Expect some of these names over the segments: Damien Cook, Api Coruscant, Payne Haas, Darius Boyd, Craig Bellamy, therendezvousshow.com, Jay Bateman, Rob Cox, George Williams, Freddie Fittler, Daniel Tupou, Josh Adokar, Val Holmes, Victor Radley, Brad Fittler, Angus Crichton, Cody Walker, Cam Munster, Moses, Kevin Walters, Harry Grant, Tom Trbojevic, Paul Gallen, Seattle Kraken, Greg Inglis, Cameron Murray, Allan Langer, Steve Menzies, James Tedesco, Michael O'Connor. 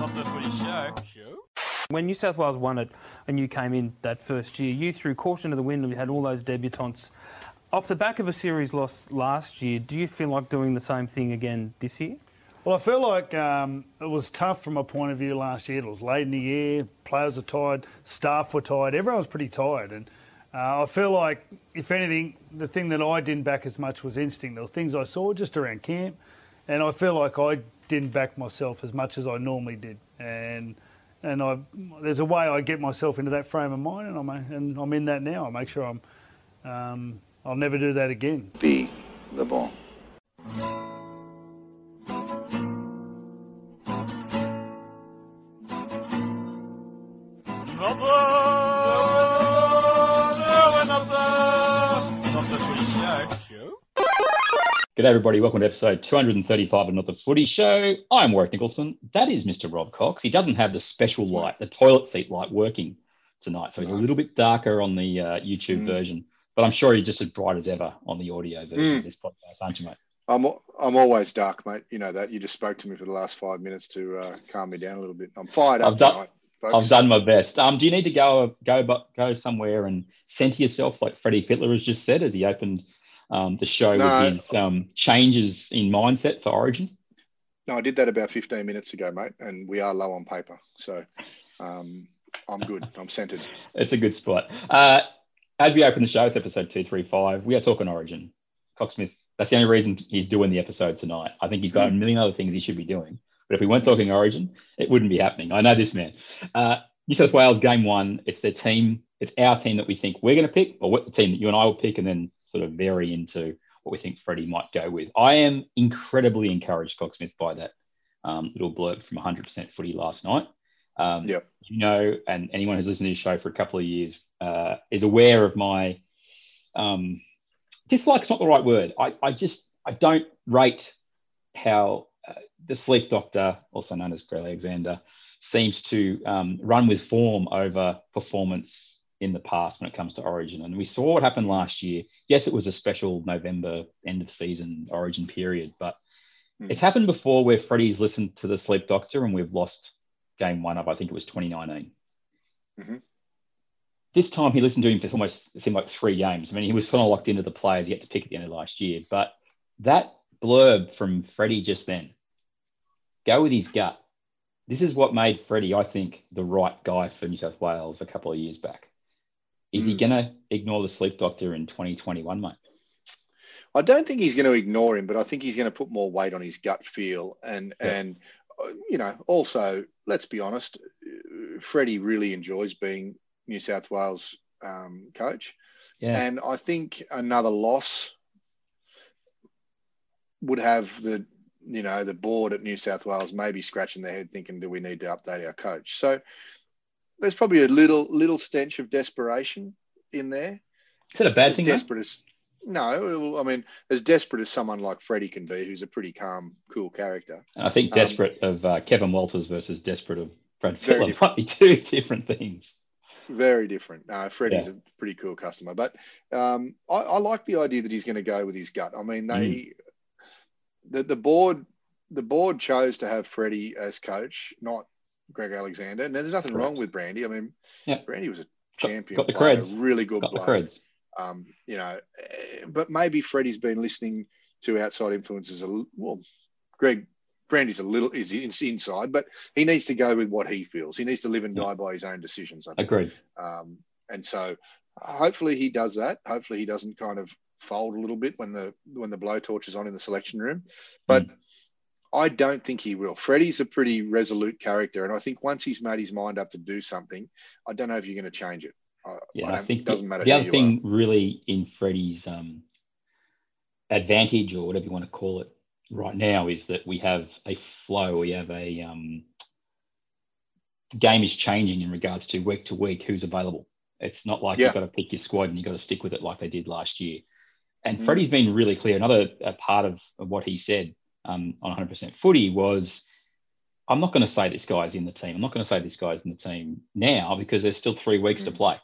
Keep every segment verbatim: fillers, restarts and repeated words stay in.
Not this week's show. Show? When New South Wales won it and you came in that first year, you threw caution to the wind and you had all those debutants. Off the back of a series loss last year, do you feel like doing the same thing again this year? Well, I feel like um, it was tough from a point of view last year. It was late in the year, players were tired, staff were tired, everyone was pretty tired. And uh, I feel like, if anything, the thing that I didn't back as much was instinct. There were things I saw just around camp, and I feel like I didn't back myself as much as I normally did. And and I, there's a way I get myself into that frame of mind, and I'm, and I'm in that now. I make sure I'm... Um, I'll never do that again. Be the ball. G'day everybody, welcome to episode two thirty-five of Not The Footy Show. I'm Warwick Nicholson. That is Mister Rob Cox. He doesn't have the special light, the toilet seat light working tonight, so he's a little bit darker on the uh, YouTube mm. version. But I'm sure you're just as bright as ever on the audio version mm. of this podcast, aren't you, mate? I'm I'm always dark, mate. You know that. You just spoke to me for the last five minutes to uh, calm me down a little bit. I'm fired up I've done, tonight, folks. I've done my best. Um, do you need to go go go somewhere and center yourself, like Freddie Fittler has just said, as he opened um, the show no, with his um, changes in mindset for Origin? No, I did that about fifteen minutes ago, mate, and we are low on paper, so um, I'm good. I'm centered. It's a good spot. Uh, As we open the show, it's episode two thirty-five. We are talking Origin. Cocksmith, that's the only reason he's doing the episode tonight. I think he's got a million other things he should be doing. But if we weren't talking Origin, it wouldn't be happening. I know this man. Uh, New South Wales, game one. It's their team. It's our team that we think we're going to pick, or what the team that you and I will pick, and then sort of vary into what we think Freddie might go with. I am incredibly encouraged, Cocksmith, by that um, little blurb from one hundred percent Footy last night. Um, yep. You know, and anyone who's listened to this show for a couple of years uh, is aware of my um, dislike's not the right word. I, I just I don't rate how uh, the sleep doctor, also known as Greg Alexander, seems to um, run with form over performance in the past when it comes to Origin. And we saw what happened last year. Yes, it was a special November end of season Origin period, but mm. it's happened before where Freddie's listened to the sleep doctor and we've lost game one of, I think it was twenty nineteen. Mm-hmm. This time he listened to him for almost, it seemed like three games. I mean, he was kind of locked into the players he had to pick at the end of last year. But that blurb from Freddie just then, go with his gut. This is what made Freddie, I think, the right guy for New South Wales a couple of years back. Is mm. he going to ignore the sleep doctor in twenty twenty-one, mate? I don't think he's going to ignore him, but I think he's going to put more weight on his gut feel. And, yeah. and you know, also... let's be honest, Freddie really enjoys being New South Wales um, coach. Yeah. And I think another loss would have the, you know, the board at New South Wales maybe scratching their head thinking, do we need to update our coach? So there's probably a little little stench of desperation in there. Is it a bad as thing? Desperate as, no, I mean, as desperate as someone like Freddie can be, who's a pretty calm, cool character. And I think desperate um, of uh, Kevin Walters versus desperate of Brad Fittler might be two different things. Very different. Uh, Freddie's yeah. a pretty cool customer. But um, I, I like the idea that he's going to go with his gut. I mean, they mm. the, the board the board chose to have Freddie as coach, not Greg Alexander. And there's nothing Correct. wrong with Brandy. I mean, yeah. Brandy was a champion Got the player, creds. really good Got player. The creds. Um, you know, but maybe Freddie's been listening to outside influences. A, well, Greg Brandy's a little is inside, but he needs to go with what he feels. He needs to live and die yeah. by his own decisions. I think. Agreed. Um, and so, hopefully, he does that. Hopefully, he doesn't kind of fold a little bit when the when the blowtorch is on in the selection room. But mm. I don't think he will. Freddie's a pretty resolute character, and I think once he's made his mind up to do something, I don't know if you're going to change it. I, yeah, I, I think it doesn't matter. The other thing, are. really, in Freddie's um, advantage or whatever you want to call it, right now is that we have a flow. We have a um, the game is changing in regards to week to week who's available. It's not like yeah. you've got to pick your squad and you've got to stick with it like they did last year. And mm. Freddie's been really clear. Another a part of what he said um, on one hundred percent Footy was, I'm not going to say this guy's in the team. I'm not going to say this guy's in the team now because there's still three weeks mm. to play.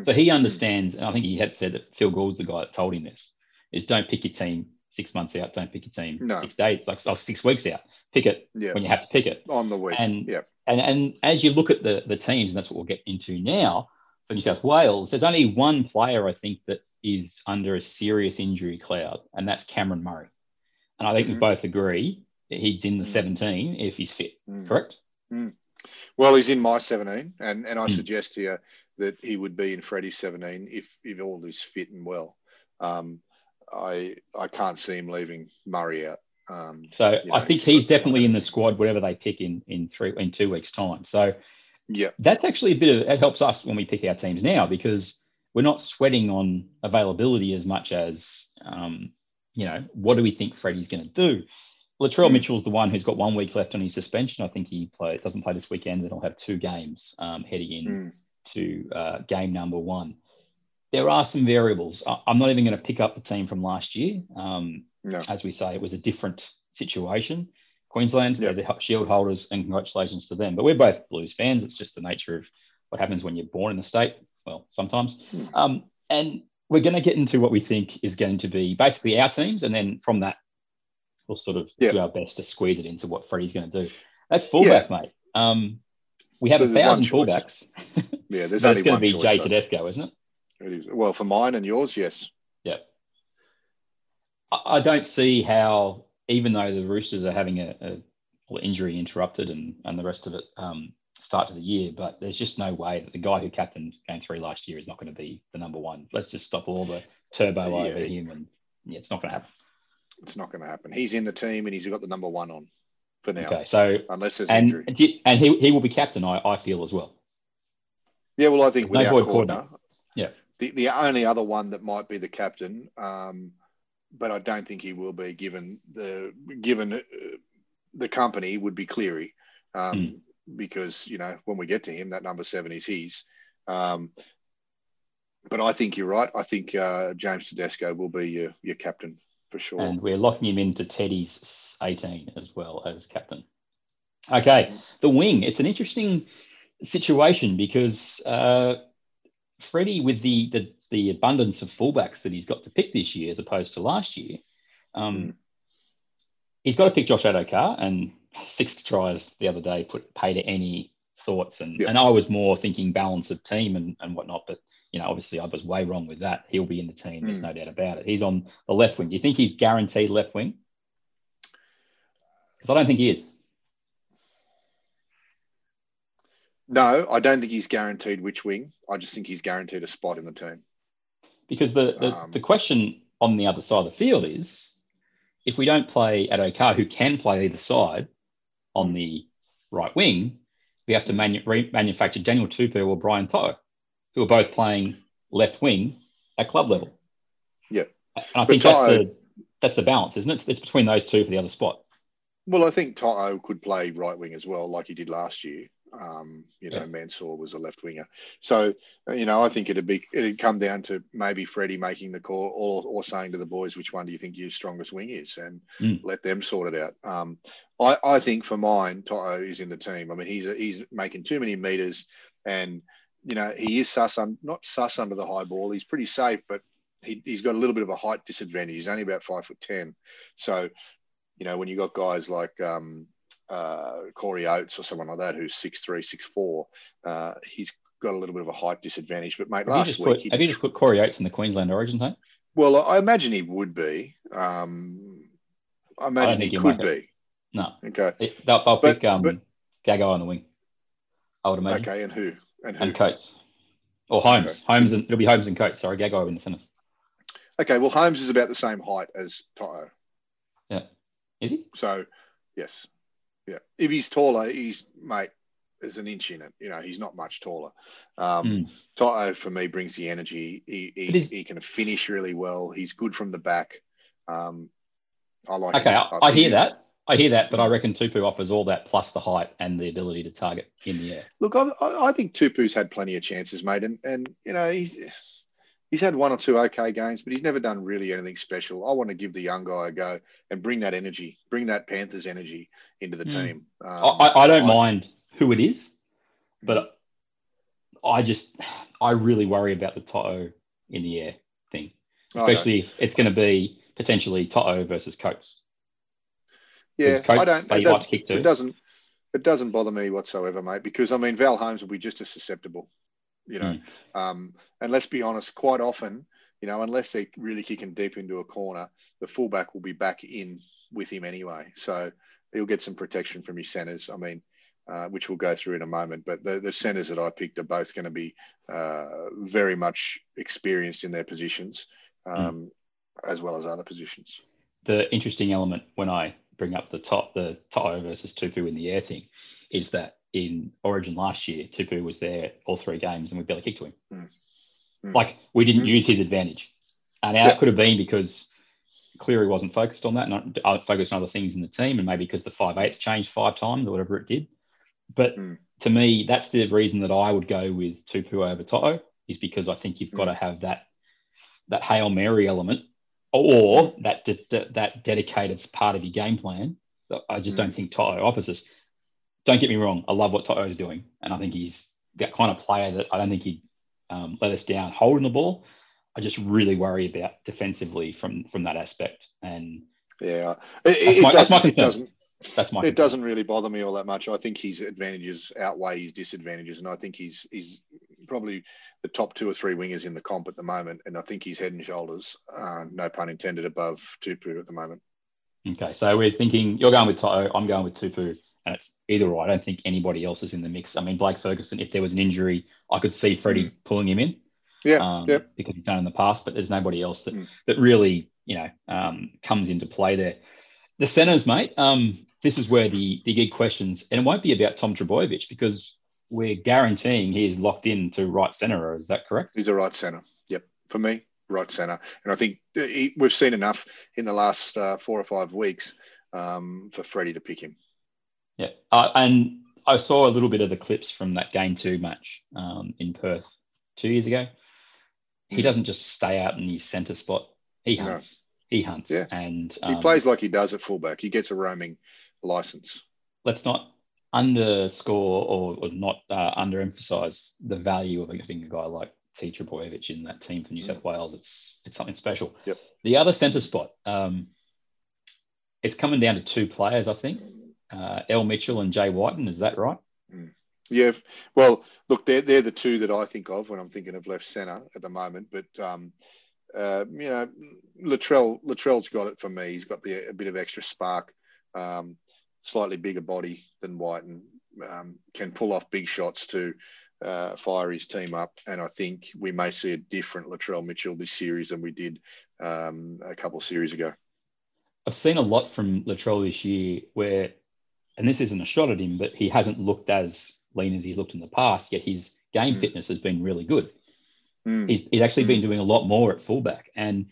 So he understands, and I think he had said that Phil Gould's the guy that told him this, is don't pick your team six months out, don't pick your team. No. Six days, like oh, six weeks out, pick it yeah. when you have to pick it. On the week. And, yeah. and, and as you look at the, the teams, and that's what we'll get into now, for New South Wales, there's only one player, I think, that is under a serious injury cloud, and that's Cameron Murray. And I think mm-hmm. we both agree that he's in the mm-hmm. seventeen if he's fit, mm-hmm. correct? Mm-hmm. Well, he's in my seventeen, and, and I mm. suggest here that he would be in Freddie's seventeen if, if all is fit and well. Um, I I can't see him leaving Murray out. Um, so you know, I think he's definitely in the squad, whatever they pick in in three in two weeks' time. So yeah, that's actually a bit of it helps us when we pick our teams now because we're not sweating on availability as much as um, you know what do we think Freddie's going to do. Latrell Mitchell's the one who's got one week left on his suspension. I think he play, doesn't play this weekend, and he'll have two games um, heading in mm. to uh, game number one. There are some variables. I, I'm not even going to pick up the team from last year. Um, no. As we say, it was a different situation. Queensland, yeah. they're the shield holders, and congratulations to them. But we're both Blues fans. It's just the nature of what happens when you're born in the state. Well, sometimes. Mm. Um, and we're going to get into what we think is going to be basically our teams, and then from that, we'll sort of yeah. do our best to squeeze it into what Freddie's going to do. That's fullback, yeah. mate. Um, we have so a thousand fullbacks. Yeah, there's only one choice. It's going to be Jay so. Tedesco, isn't it? It is. Well, for mine and yours, yes. Yeah. I don't see how, even though the Roosters are having a, a well, injury interrupted and, and the rest of it um, start to the year, but there's just no way that the guy who captained Game three last year is not going to be the number one. Let's just stop all the turbo yeah, over him, and yeah, it's not going to happen. It's not going to happen. He's in the team and he's got the number one on for now. Okay, so unless there's and, injury, and he he will be captain. I, I feel as well. Yeah, well, I think without no Cordner, yeah, the the only other one that might be the captain, um, but I don't think he will be given the given uh, the company would be Cleary, um, mm. because you know when we get to him, that number seven is his. Um, but I think you're right. I think uh, James Tedesco will be your your captain. For sure. And we're locking him into Teddy's eighteen as well as captain. Okay, the wing. It's an interesting situation because uh, Freddie, with the, the the abundance of fullbacks that he's got to pick this year as opposed to last year, um, mm. he's got to pick Josh Adokar, and six tries the other day put pay to any thoughts. And, yep. and I was more thinking balance of team and, and whatnot, but you know, obviously I was way wrong with that. He'll be in the team. There's mm. no doubt about it. He's on the left wing. Do you think he's guaranteed left wing? Because I don't think he is. No, I don't think he's guaranteed which wing. I just think he's guaranteed a spot in the team. Because the, the, um, the question on the other side of the field is, if we don't play Adokar, who can play either side on the right wing, we have to manu- re- manufacture Daniel Tupou or Brian To'o, who are both playing left wing at club level. Yeah. And I but think To'o, that's the that's the balance, isn't it? It's, it's between those two for the other spot. Well, I think To'o could play right wing as well, like he did last year. Um, you know, yeah. Mansour was a left winger. So, you know, I think it'd be it'd come down to maybe Freddie making the call or, or saying to the boys, which one do you think your strongest wing is? And mm. let them sort it out. Um, I, I think for mine, To'o is in the team. I mean, he's he's making too many metres and you know, he is sus, un, not sus under the high ball. He's pretty safe, but he, he's got a little bit of a height disadvantage. He's only about five foot ten. So, you know, when you've got guys like um, uh, Corey Oates or someone like that who's six three, six four, uh, he's got a little bit of a height disadvantage. But, mate, have last week... Put, he have did, you just put Corey Oates in the Queensland Origin team? Well, I imagine he would be. Um, I imagine I he could be. It. No. Okay. It, they'll, they'll but, pick um, but, Gagai on the wing, I would imagine. Okay, and who? And, and Coates. Or Holmes. Okay. Holmes and it'll be Holmes and Coates. Sorry, Gagai in the centre. Okay, well, Holmes is about the same height as To'o. Yeah. Is he? So, yes. Yeah. If he's taller, he's, mate, there's an inch in it. You know, he's not much taller. Um, mm. To'o, for me, brings the energy. He he, is... he can finish really well. He's good from the back. Um, I like Okay, him. I, I hear him. that. I hear that, but I reckon Tupou offers all that plus the height and the ability to target in the air. Look, I, I think Tupu's had plenty of chances, mate, and, and you know he's he's had one or two okay games, but he's never done really anything special. I want to give the young guy a go and bring that energy, bring that Panthers energy into the mm. team. Um, I, I don't I, mind who it is, but I just I really worry about the To'o in the air thing, especially if it's going to be potentially To'o versus Coates. Yeah, Coates, I don't. It doesn't, kick it doesn't. It doesn't bother me whatsoever, mate. Because I mean, Val Holmes will be just as susceptible, you know. Mm. Um, and let's be honest, quite often, you know, unless they're really kicking deep into a corner, the fullback will be back in with him anyway. So he'll get some protection from his centres. I mean, uh, which we'll go through in a moment. But the, the centres that I picked are both going to be uh, very much experienced in their positions, um, mm. as well as other positions. The interesting element when I bring up the top, the To'o versus Tupou in the air thing, is that in Origin last year, Tupou was there all three games and we barely kicked to him. Mm. Mm. Like, we didn't mm. use his advantage. And yeah. that could have been because Cleary wasn't focused on that, and I focused on other things in the team, and maybe because the five-eighths changed five times or whatever it did. But mm. to me, that's the reason that I would go with Tupou over To'o, is because I think you've mm. got to have that that Hail Mary element or that de- de- that dedicated part of your game plan. I just mm. don't think To'o offers us. Don't get me wrong, I love what To'o's doing, and I think he's that kind of player that I don't think he'd um, let us down holding the ball. I just really worry about defensively from, from that aspect. And yeah, it, that's, my, it that's my concern. It doesn't, that's my concern. It doesn't really bother me all that much. I think his advantages outweigh his disadvantages, and I think he's he's probably the top two or three wingers in the comp at the moment, and I think he's head and shoulders, uh, no pun intended, above Tupou at the moment. Okay, so we're thinking, you're going with To'o, I'm going with Tupou, and it's either or. I don't think anybody else is in the mix. I mean, Blake Ferguson, if there was an injury, I could see Freddie mm. pulling him in. Yeah, um, yeah, because he's done it in the past, but there's nobody else that, mm. that really, you know, um, comes into play there. The centres, mate, um, this is where the, the big questions, and it won't be about Tom Trbojevic because we're guaranteeing he is locked in to right centre, is that correct? He's a right centre, yep. For me, right centre. And I think he, we've seen enough in the last uh, four or five weeks um, for Freddie to pick him. Yeah, uh, and I saw a little bit of the clips from that game two match um, in Perth two years ago. He doesn't just stay out in his centre spot. He hunts. No. He hunts. Yeah. And um, he plays like he does at fullback. He gets a roaming licence. Let's not underscore or, or not uh, underemphasise the value of having a guy like T. Trbojevic in that team for New mm. South Wales. It's it's something special. Yep. The other centre spot, um, it's coming down to two players, I think, uh, L. Mitchell and Jay Wighton. Is that right? Mm. Yeah, well, look, they're, they're the two that I think of when I'm thinking of left centre at the moment. But, um, uh, you know, Latrell, Latrell's got it for me. He's got the, a bit of extra spark, um, slightly bigger body than Wighton, um, can pull off big shots to uh, fire his team up. And I think we may see a different Latrell Mitchell this series than we did um, a couple of series ago. I've seen a lot from Latrell this year where, and this isn't a shot at him, but he hasn't looked as lean as he's looked in the past, yet his game mm. fitness has been really good. Mm. He's, he's actually mm. been doing a lot more at fullback. And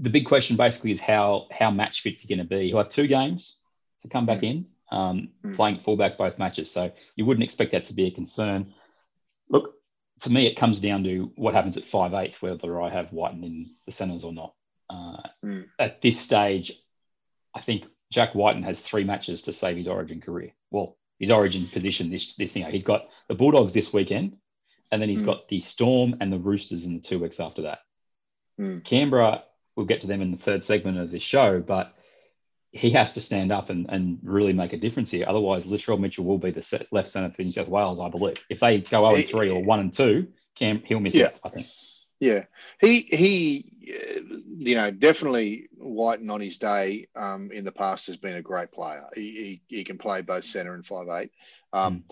the big question basically is how how match fit's he going to be. He'll have two games to come back mm. in, um, mm. playing fullback both matches. So you wouldn't expect that to be a concern. Look, to me, it comes down to what happens at five-eighth, whether I have Wighton in the centres or not. Uh, mm. At this stage, I think Jack Wighton has three matches to save his Origin career. Well, his Origin position, this this thing. He's got the Bulldogs this weekend, and then he's mm. got the Storm and the Roosters in the two weeks after that. Mm. Canberra, we'll get to them in the third segment of this show, but he has to stand up and, and really make a difference here. Otherwise, Latrell Mitchell will be the left centre for New South Wales, I believe. If they go zero and three he, or one and two, Cam, he'll miss yeah. it, I think. Yeah. He, he you know, definitely Wighton on his day um, in the past has been a great player. He he, he can play both centre and five-eighth. Um,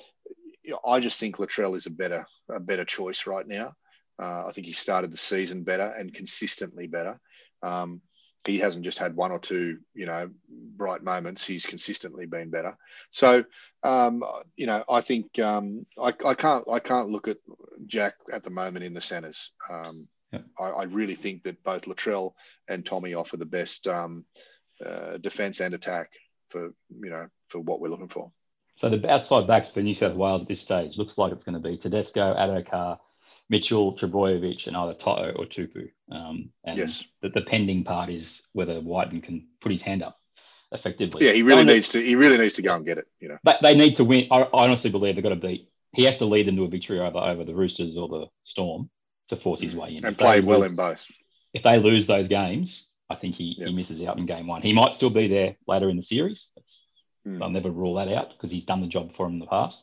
mm. I just think Latrell is a better a better choice right now. Uh, I think he started the season better and consistently better. Um, he hasn't just had one or two, you know, bright moments. He's consistently been better. So, um, you know, I think um, I, I can't I can't look at Jack at the moment in the centres. Um, I, I really think that both Latrell and Tommy offer the best um, uh, defence and attack for, you know, for what we're looking for. So the outside backs for New South Wales at this stage looks like it's going to be Tedesco, Adokar, Mitchell, Trbojevic, and either To'o or Tupou. Um, and yes. the, the pending part is whether Wighton can put his hand up effectively. Yeah, he really they needs to. He really needs to go and get it. You know, but they need to win. I, I honestly believe they've got to beat. He has to lead them to a victory over over the Roosters or the Storm to force his way in. And play well lose, in both. If they lose those games, I think he, yep. he misses out in game one. He might still be there later in the series. That's, mm. I'll never rule that out because he's done the job for him in the past.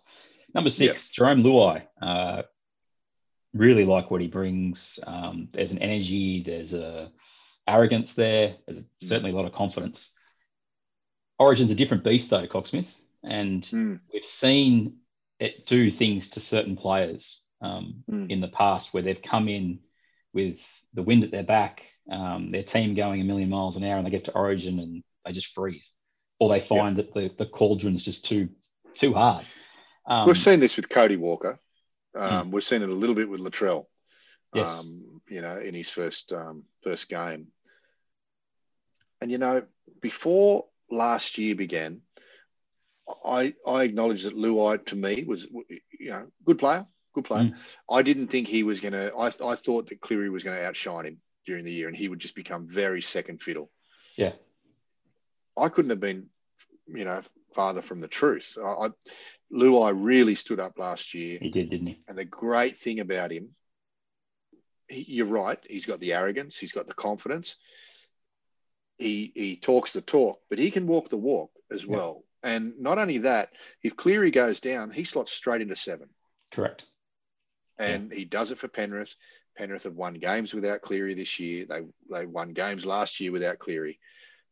Number six, yep. Jerome Luai. Uh, really like what he brings. Um, there's an energy, there's a arrogance there. There's mm. certainly a lot of confidence. Origin's a different beast though, Cocksmith. And mm. we've seen it do things to certain players um, mm. in the past where they've come in with the wind at their back, um, their team going a million miles an hour, and they get to Origin and they just freeze, or they find yeah. that the, the cauldron's just too too hard. Um, we've seen this with Cody Walker. Um, mm. We've seen it a little bit with Latrell, yes. um, you know, in his first um, first game. And, you know, before last year began, I, I acknowledge that Luai, to me, was, you know, good player, good player. Mm. I didn't think he was going to, I I thought that Cleary was going to outshine him during the year and he would just become very second fiddle. Yeah. I couldn't have been, you know, farther from the truth. I, I, Luai really stood up last year. He did, didn't he? And the great thing about him, he, you're right, he's got the arrogance, he's got the confidence. He, he talks the talk, but he can walk the walk as yeah. well. And not only that, if Cleary goes down, he slots straight into seven. Correct. And yeah. he does it for Penrith. Penrith have won games without Cleary this year. They they won games last year without Cleary,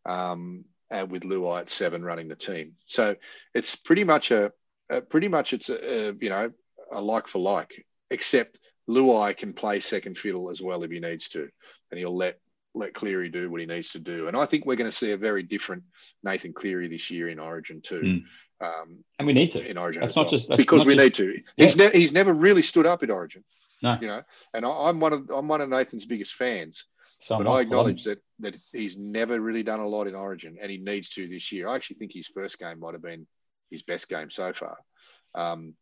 um, and with Luai at seven running the team. So it's pretty much a, a pretty much it's a, a you know a like for like, except Luai can play second fiddle as well if he needs to, and he'll let. let Cleary do what he needs to do. And I think we're going to see a very different Nathan Cleary this year in Origin too. Mm. Um, and we need to. In Origin that's not well. just... That's because not we just, need to. Yeah. He's, ne- he's never really stood up in Origin. No. You know? And I, I'm one of I'm one of Nathan's biggest fans. So but I acknowledge that, that he's never really done a lot in Origin and he needs to this year. I actually think his first game might have been his best game so far. Um,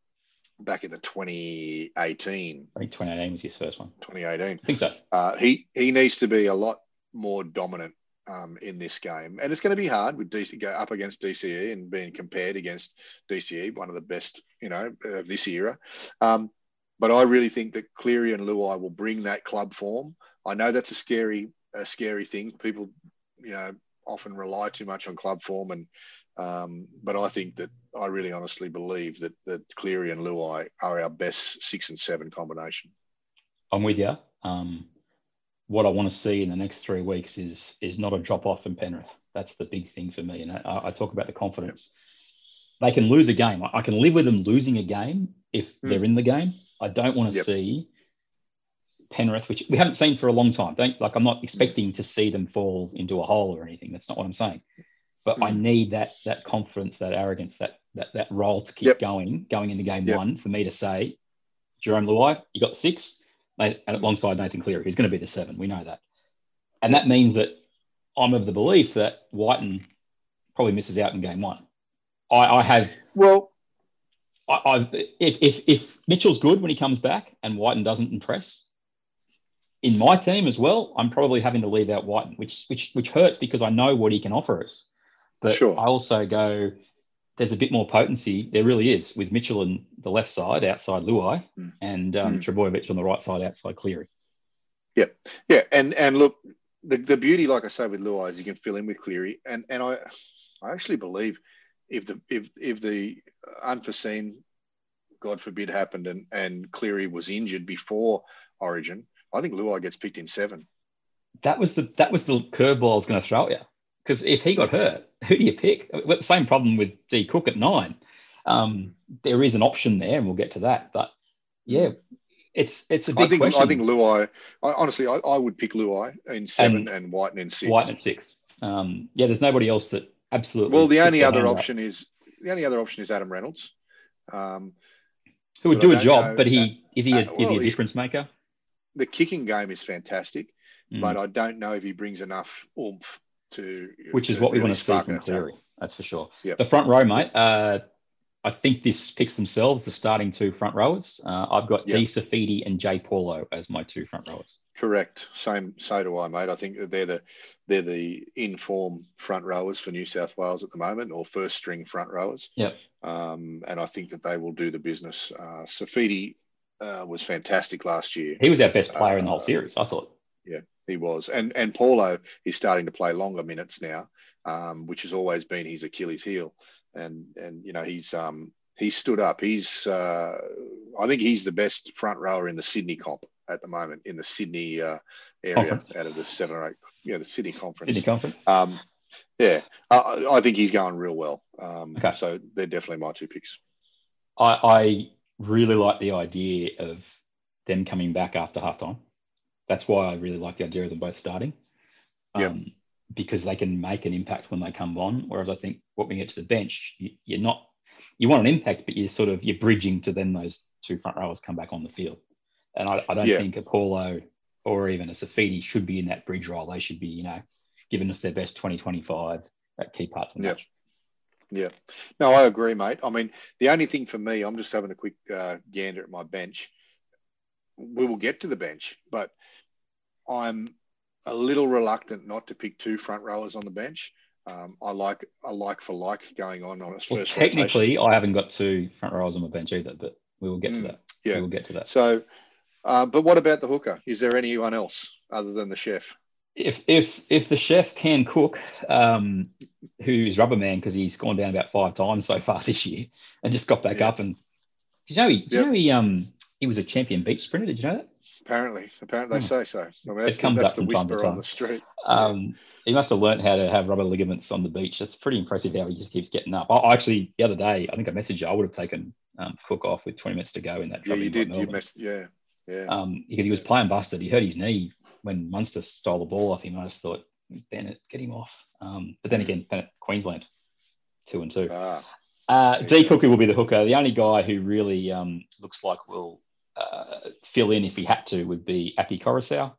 back in the twenty eighteen. I think twenty eighteen was his first one. twenty eighteen. I think so. Uh, he, he needs to be a lot more dominant um, in this game. And it's going to be hard with D C, go up against D C E and being compared against D C E, one of the best, you know, of this era. Um, but I really think that Cleary and Luai will bring that club form. I know that's a scary, a scary thing. People, you know, often rely too much on club form and, Um, but I think that I really honestly believe that, that Cleary and Luai are our best six and seven combination. I'm with you. Um, what I want to see in the next three weeks is is not a drop-off in Penrith. That's the big thing for me. And I, I talk about the confidence. Yep. They can lose a game. I can live with them losing a game if mm. they're in the game. I don't want to yep. see Penrith, which we haven't seen for a long time. Don't like. I'm not expecting to see them fall into a hole or anything. That's not what I'm saying. But I need that that confidence, that arrogance, that that that role to keep yep. going, going into game yep. one for me to say, Jerome Luai, you got the six, and alongside Nathan Cleary, who's going to be the seven. We know that. And that means that I'm of the belief that Wighton probably misses out in game one. I, I have... Well... I, I've if, if if Mitchell's good when he comes back and Wighton doesn't impress, in my team as well, I'm probably having to leave out Wighton, which which which hurts because I know what he can offer us. But sure. I also go, there's a bit more potency. There really is with Mitchell on the left side outside Luai mm. and um, mm. Trbojevic on the right side outside Cleary. Yeah. Yeah. And and look, the, the beauty, like I say, with Luai is you can fill in with Cleary. And and I I actually believe if the if if the unforeseen, God forbid, happened and, and Cleary was injured before Origin, I think Luai gets picked in seven. That was the that was the curveball I was going to throw at you. Because if he got hurt, who do you pick? Same problem with D. Cook at nine. Um, there is an option there, and we'll get to that. But, yeah, it's it's a big I think, question. I think Luai, I, honestly, I, I would pick Luai in seven and, and Wighton in six. Wighton in six. Um, yeah, there's nobody else that absolutely... Well, the only other option is the only other option is Adam Reynolds. Um, who would do a job, know, but he uh, is he a, uh, well, is he a difference maker? The kicking game is fantastic, mm. but I don't know if he brings enough oomph. To, Which is to what we really want to see from Cleary, that's for sure. Yep. The front row, mate, uh, I think this picks themselves, the starting two front rowers. Uh, I've got yep. Dale Saifiti and Jay Paulo as my two front rowers. Correct. Same. So do I, mate. I think they're the they're the in-form front rowers for New South Wales at the moment, or first-string front rowers. Yep. Um, and I think that they will do the business. Uh, Saifiti uh, was fantastic last year. He was our best player uh, in the whole series, I thought. Yeah. He was. And and Paulo is starting to play longer minutes now, um, which has always been his Achilles heel. And, and you know, he's um, he stood up. He's, uh, I think he's the best front rower in the Sydney comp at the moment, in the Sydney uh, area conference. Out of the seven or eight. Yeah, the Sydney conference. Sydney conference. Um, yeah, I, I think he's going real well. Um, okay. So they're definitely my two picks. I, I really like the idea of them coming back after halftime. That's why I really like the idea of them both starting, um, yep. because they can make an impact when they come on. Whereas I think when we get to the bench, you, you're not, you want an impact, but you're sort of, you're bridging to then those two front rowers come back on the field. And I, I don't yeah. think a Paulo or even a Saifiti should be in that bridge role. They should be, you know, giving us their best twenty, twenty-five at key parts of the match. Yeah. No, I agree, mate. I mean, the only thing for me, I'm just having a quick uh, gander at my bench. We will get to the bench, but I'm a little reluctant not to pick two front rowers on the bench. Um, I like a like for like going on on its well, first technically, rotation. I haven't got two front rowers on my bench either, but we will get to mm, that. Yeah. We will get to that. So, uh, but what about the hooker? Is there anyone else other than the chef? If if if the chef Cam Cook, um, who's rubber man because he's gone down about five times so far this year and just got back yeah. up, and you know he, yep. you know he um he was a champion beach sprinter. Did you know that? Apparently, apparently they hmm. say so. I mean, that's, it comes the, that's up the whisper on the street. Um, he must have learned how to have rubber ligaments on the beach. That's pretty impressive how he just keeps getting up. I actually the other day I think I messaged you. I would have taken um, Cook off with twenty minutes to go in that. Yeah, you did. You mess- yeah, yeah. Um, because he was playing busted. He hurt his knee when Munster stole the ball off him. I just thought, Bennett, get him off. Um, but then again, Bennett, Queensland, two and two. Ah, uh, yeah. D Cookie will be the hooker. The only guy who really um, looks like will. Uh, fill in if he had to would be Api Coruscant.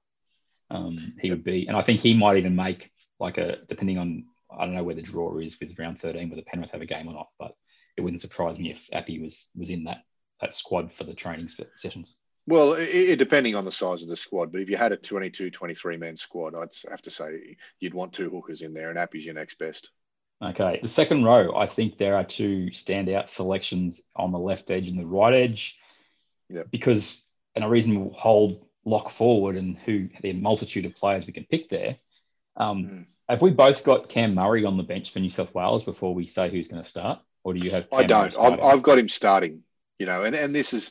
Um, he would be, and I think he might even make like a, depending on, I don't know where the draw is with round thirteen, whether Penrith have a game or not, but it wouldn't surprise me if Api was was in that, that squad for the training sessions. Well, it, it, depending on the size of the squad, but if you had a twenty-two, twenty-three man squad, I'd have to say you'd want two hookers in there, and Api's your next best. Okay. The second row, I think there are two standout selections on the left edge and the right edge. Yeah. Because, and a reason we'll hold lock forward and who the multitude of players we can pick there. Um, mm. Have we both got Cam Murray on the bench for New South Wales before we say who's going to start? Or do you have? Cam I don't. I've, I've got him starting, you know, and, and this is,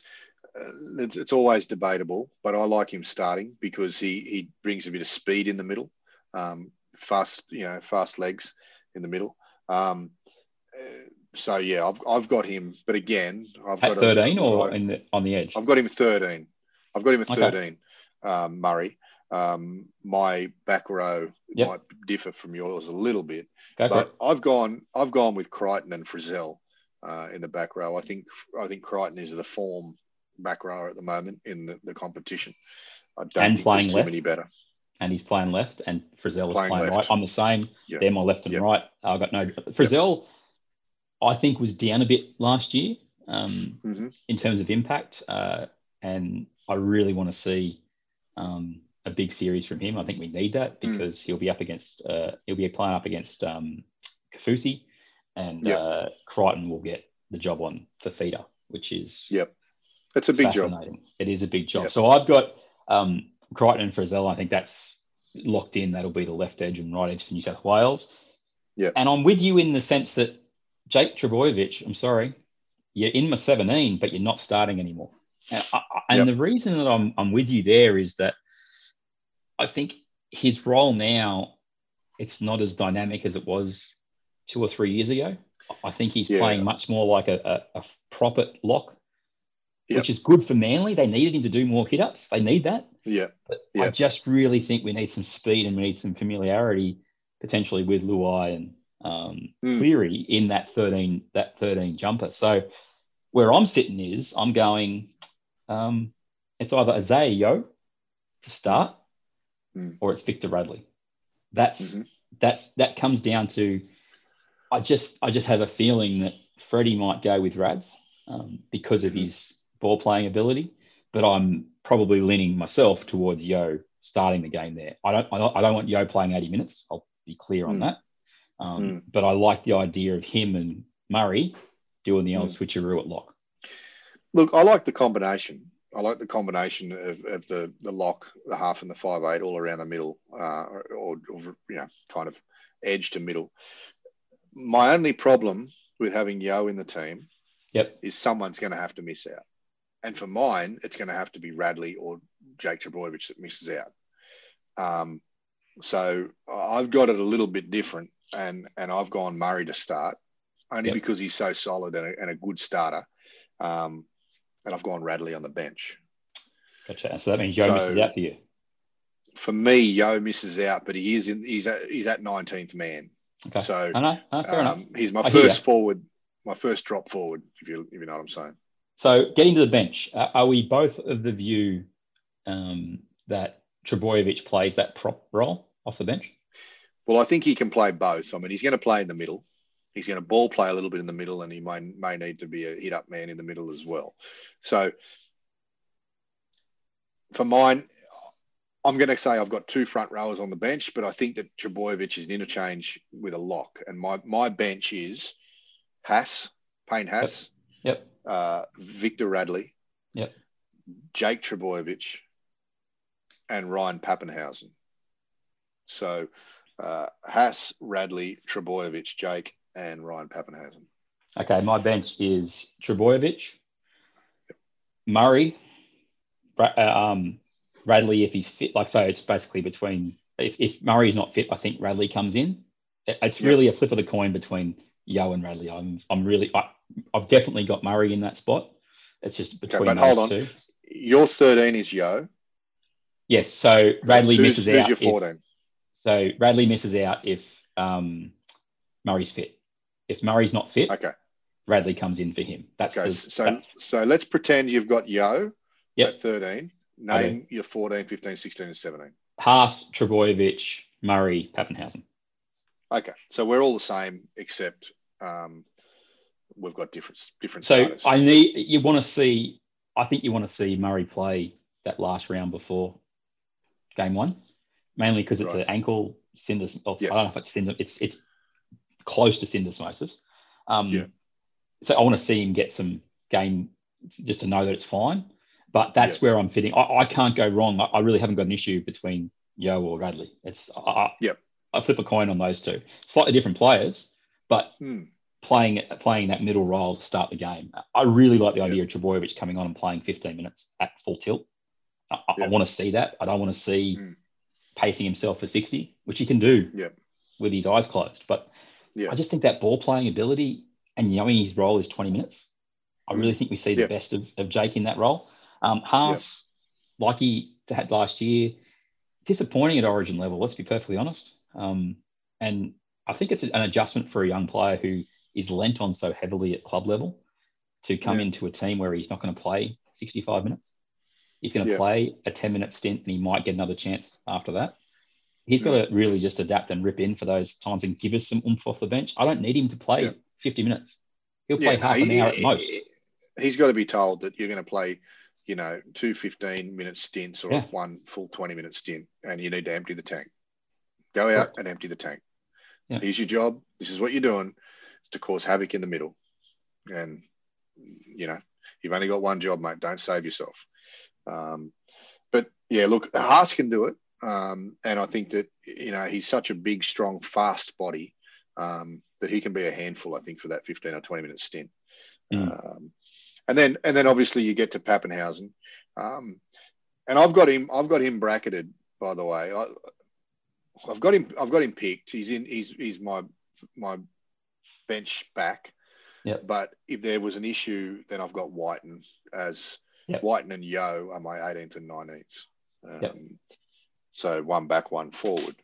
uh, it's, it's always debatable, but I like him starting because he, he brings a bit of speed in the middle, um, fast, you know, fast legs in the middle. Um, uh, So yeah, I've I've got him, but again, I've at got thirteen him, or I, in the, on the edge. I've got him thirteen. I've got him at okay. thirteen. Um, Murray. Um, my back row yep. might differ from yours a little bit, Go but I've gone I've gone with Crichton and Frizell uh, in the back row. I think I think Crichton is the form back row at the moment in the, the competition. I don't and think playing there's too left. many better. And he's playing left, and Frizell is playing, playing right. I'm the same. Yep. They're my left and yep. right. I've got no Frizell. Yep. I think was down a bit last year um, mm-hmm. in terms of impact. Uh, and I really want to see um, a big series from him. I think we need that because mm. he'll be up against, uh, he'll be playing up against um, Kafusi and yep. uh, Crichton will get the job on for feeder, which is yep. That's a big job. It is a big job. Yep. So I've got um, Crichton and Frizell. I think that's locked in. That'll be the left edge and right edge for New South Wales. Yep. And I'm with you in the sense that Jake Trbojevic, I'm sorry, you're in my seventeen, but you're not starting anymore. And, I, and yep. the reason that I'm I'm with you there is that I think his role now, it's not as dynamic as it was two or three years ago. I think he's yeah. playing much more like a, a, a proper lock, yep. which is good for Manly. They needed him to do more hit-ups. They need that. Yeah. But yep. I just really think we need some speed and we need some familiarity potentially with Luai and Um, mm. Cleary in that thirteen that thirteen jumper. So where I'm sitting is I'm going. Um, it's either Isaiah Yeo to start, mm. or it's Victor Radley. That's mm-hmm. that's that comes down to. I just I just have a feeling that Freddie might go with Rads um, because of mm. his ball playing ability, but I'm probably leaning myself towards Yeo starting the game there. I don't I don't, I don't want Yeo playing eighty minutes. I'll be clear mm. on that. Um, mm. But I like the idea of him and Murray doing the old mm. switcheroo at lock. Look, I like the combination. I like the combination of, of the the lock, the half, and the five eight all around the middle, uh, or, or, or you know, kind of edge to middle. My only problem with having Yeo in the team, yep, is someone's going to have to miss out, and for mine, it's going to have to be Radley or Jake Trbojevic that misses out. Um, so I've got it a little bit different, and and I've gone Murray to start, only yep. because he's so solid and a, and a good starter. Um, and I've gone Radley on the bench. Gotcha. So that means Yeo so, misses out for you. For me, Yeo misses out, but he is in, he's at, he's at nineteenth man. Okay. So I know. I know. Fair um, enough. He's my I first forward, my first drop forward, if you if you know what I'm saying. So getting to the bench, uh, are we both of the view um, that Trbojevic plays that prop role off the bench? Well, I think he can play both. I mean, he's going to play in the middle. He's going to ball play a little bit in the middle, and he may, may need to be a hit-up man in the middle as well. So for mine, I'm going to say I've got two front rowers on the bench, but I think that Trbojevic is an interchange with a lock. And my my bench is Haas, Payne Haas, yep. yep. Uh, Victor Radley, yep. Jake Trbojevic, and Ryan Papenhuyzen. So uh, Haas, Radley, Trbojevic, Jake, and Ryan Papenhuyzen. Okay, my bench is Trbojevic, Murray, um, Radley if he's fit. Like, so it's basically between, if, if Murray's not fit, I think Radley comes in. It's really yep. a flip of the coin between Yeo and Radley. I'm I'm really, I, I've definitely got Murray in that spot. It's just between okay, but those hold on. two. Your thirteen is Yeo. Yes, so Radley who's, misses who's out. Who's your fourteen? If, so Radley misses out if um, Murray's fit. If Murray's not fit, okay, Radley comes in for him. That's okay. the, so that's... so let's pretend you've got Yeo yep. at thirteen. Name okay. your fourteen, fifteen, sixteen, and seventeen. Haas, Trbojevic, Murray, Papenhuyzen. Okay. So we're all the same, except um, we've got different different so starters. I need you want to see I think you want to see Murray play that last round before game one. Mainly because it's right. an ankle syndesmosis. Well, yes. I don't know if it's syndesmosis. It's it's close to syndesmosis. Um, yeah. So I want to see him get some game just to know that it's fine. But that's yeah. where I'm fitting. I, I can't go wrong. I, I really haven't got an issue between Yeo or Radley. It's I, I, yeah. I flip a coin on those two. Slightly different players, but mm. playing playing that middle role to start the game. I really like the idea yeah. of Trbojevic coming on and playing fifteen minutes at full tilt. I, yeah. I want to see that. I don't want to see mm. pacing himself for sixty, which he can do yeah. with his eyes closed. But yeah. I just think that ball playing ability and knowing his role is twenty minutes. I really think we see the yeah. best of, of Jake in that role. Um, Haas, yeah. like he had last year, disappointing at Origin level, let's be perfectly honest. Um, and I think it's an adjustment for a young player who is lent on so heavily at club level to come yeah. into a team where he's not going to play sixty-five minutes. He's going to yeah. play a ten-minute stint, and he might get another chance after that. He's got yeah. to really just adapt and rip in for those times and give us some oomph off the bench. I don't need him to play yeah. fifty minutes. He'll play yeah, half an he, hour at he, most. He's got to be told that you're going to play, you know, two fifteen-minute stints or yeah. one full twenty-minute stint, and you need to empty the tank. Go out and empty the tank. Yeah. Here's your job. This is what you're doing, to cause havoc in the middle. And, you know, you've only got one job, mate. Don't save yourself. Um, but, yeah, look, Haas can do it. Um, and I think that, you know, he's such a big, strong, fast body um, that he can be a handful, I think, for that fifteen or twenty-minute stint. Mm. Um, and then and then obviously you get to Papenhuyzen. Um, and I've got him I've got him bracketed, by the way. I, I've got him I've got him picked. He's in he's he's my my bench back. Yep. But if there was an issue, then I've got Wighton as yep. Wighton and Yeo are my eighteenth and nineteenth. Um, yep. So one back, one forward.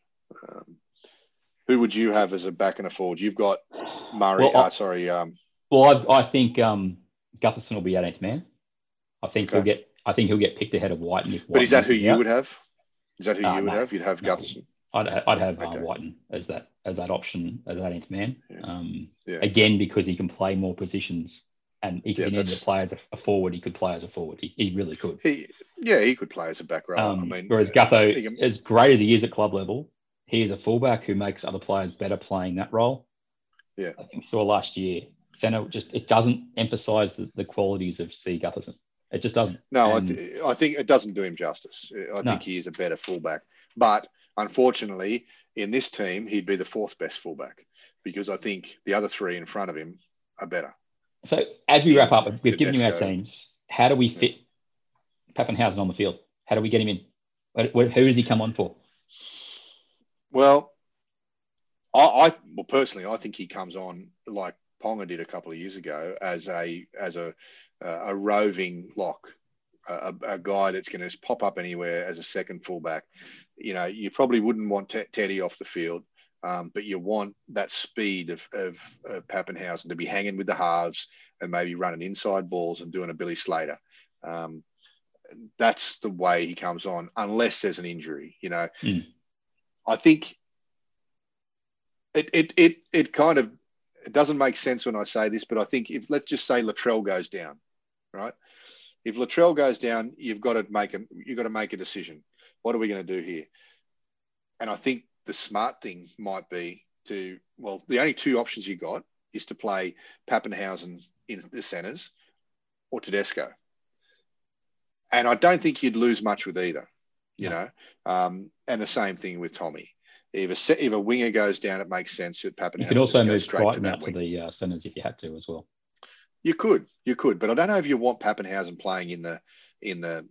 Um, who would you have as a back and a forward? You've got Murray. Well, I, uh, sorry. Um, well, I, I think um, Gutherson will be eighteenth man. I think okay. he'll get. I think he'll get picked ahead of Wighton. If Wighton but is that who you out. would have? Is that who uh, you would no, have? You'd have no, Gutherson. I'd, I'd have okay. uh, Wighton as that as that option as eighteenth man. Yeah. Um, yeah. Again, because he can play more positions. And he could yeah, either play as a forward. He could play as a forward. He, he really could. He, yeah, he could play as a back row. Um, I mean, whereas Gutho, can... as great as he is at club level, he is a fullback who makes other players better playing that role. Yeah, I think we saw last year. Center just it doesn't emphasise the, the qualities of C. Gutherson. It just doesn't. No, and... I, th- I think it doesn't do him justice. I no. think he is a better fullback. But unfortunately, in this team, he'd be the fourth best fullback because I think the other three in front of him are better. So as we yeah. wrap up, we've Tedesco. given you our teams. How do we fit yeah. Papenhuyzen on the field? How do we get him in? Who does he come on for? Well, I, I well personally, I think he comes on like Ponga did a couple of years ago as a as a uh, a roving lock, a, a guy that's going to just pop up anywhere as a second fullback. You know, you probably wouldn't want T- Teddy off the field, um, but you want that speed of, of, of Papenhuyzen to be hanging with the halves and maybe running inside balls and doing a Billy Slater. Um, that's the way he comes on, unless there's an injury. You know, mm. I think it it it it kind of it doesn't make sense when I say this, but I think if let's just say Latrell goes down, right? If Latrell goes down, you've got to make a you've got to make a decision. What are we going to do here? And I think the smart thing might be to well, the only two options you got is to play Papenhuyzen in the centres or Tedesco. And I don't think you'd lose much with either, you no. know. Um, and the same thing with Tommy. If a, if a winger goes down, it makes sense that Papenhuyzen you could also move straight to that out wing. to the uh, centres if you had to as well. You could, you could, but I don't know if you want Papenhuyzen playing in the in the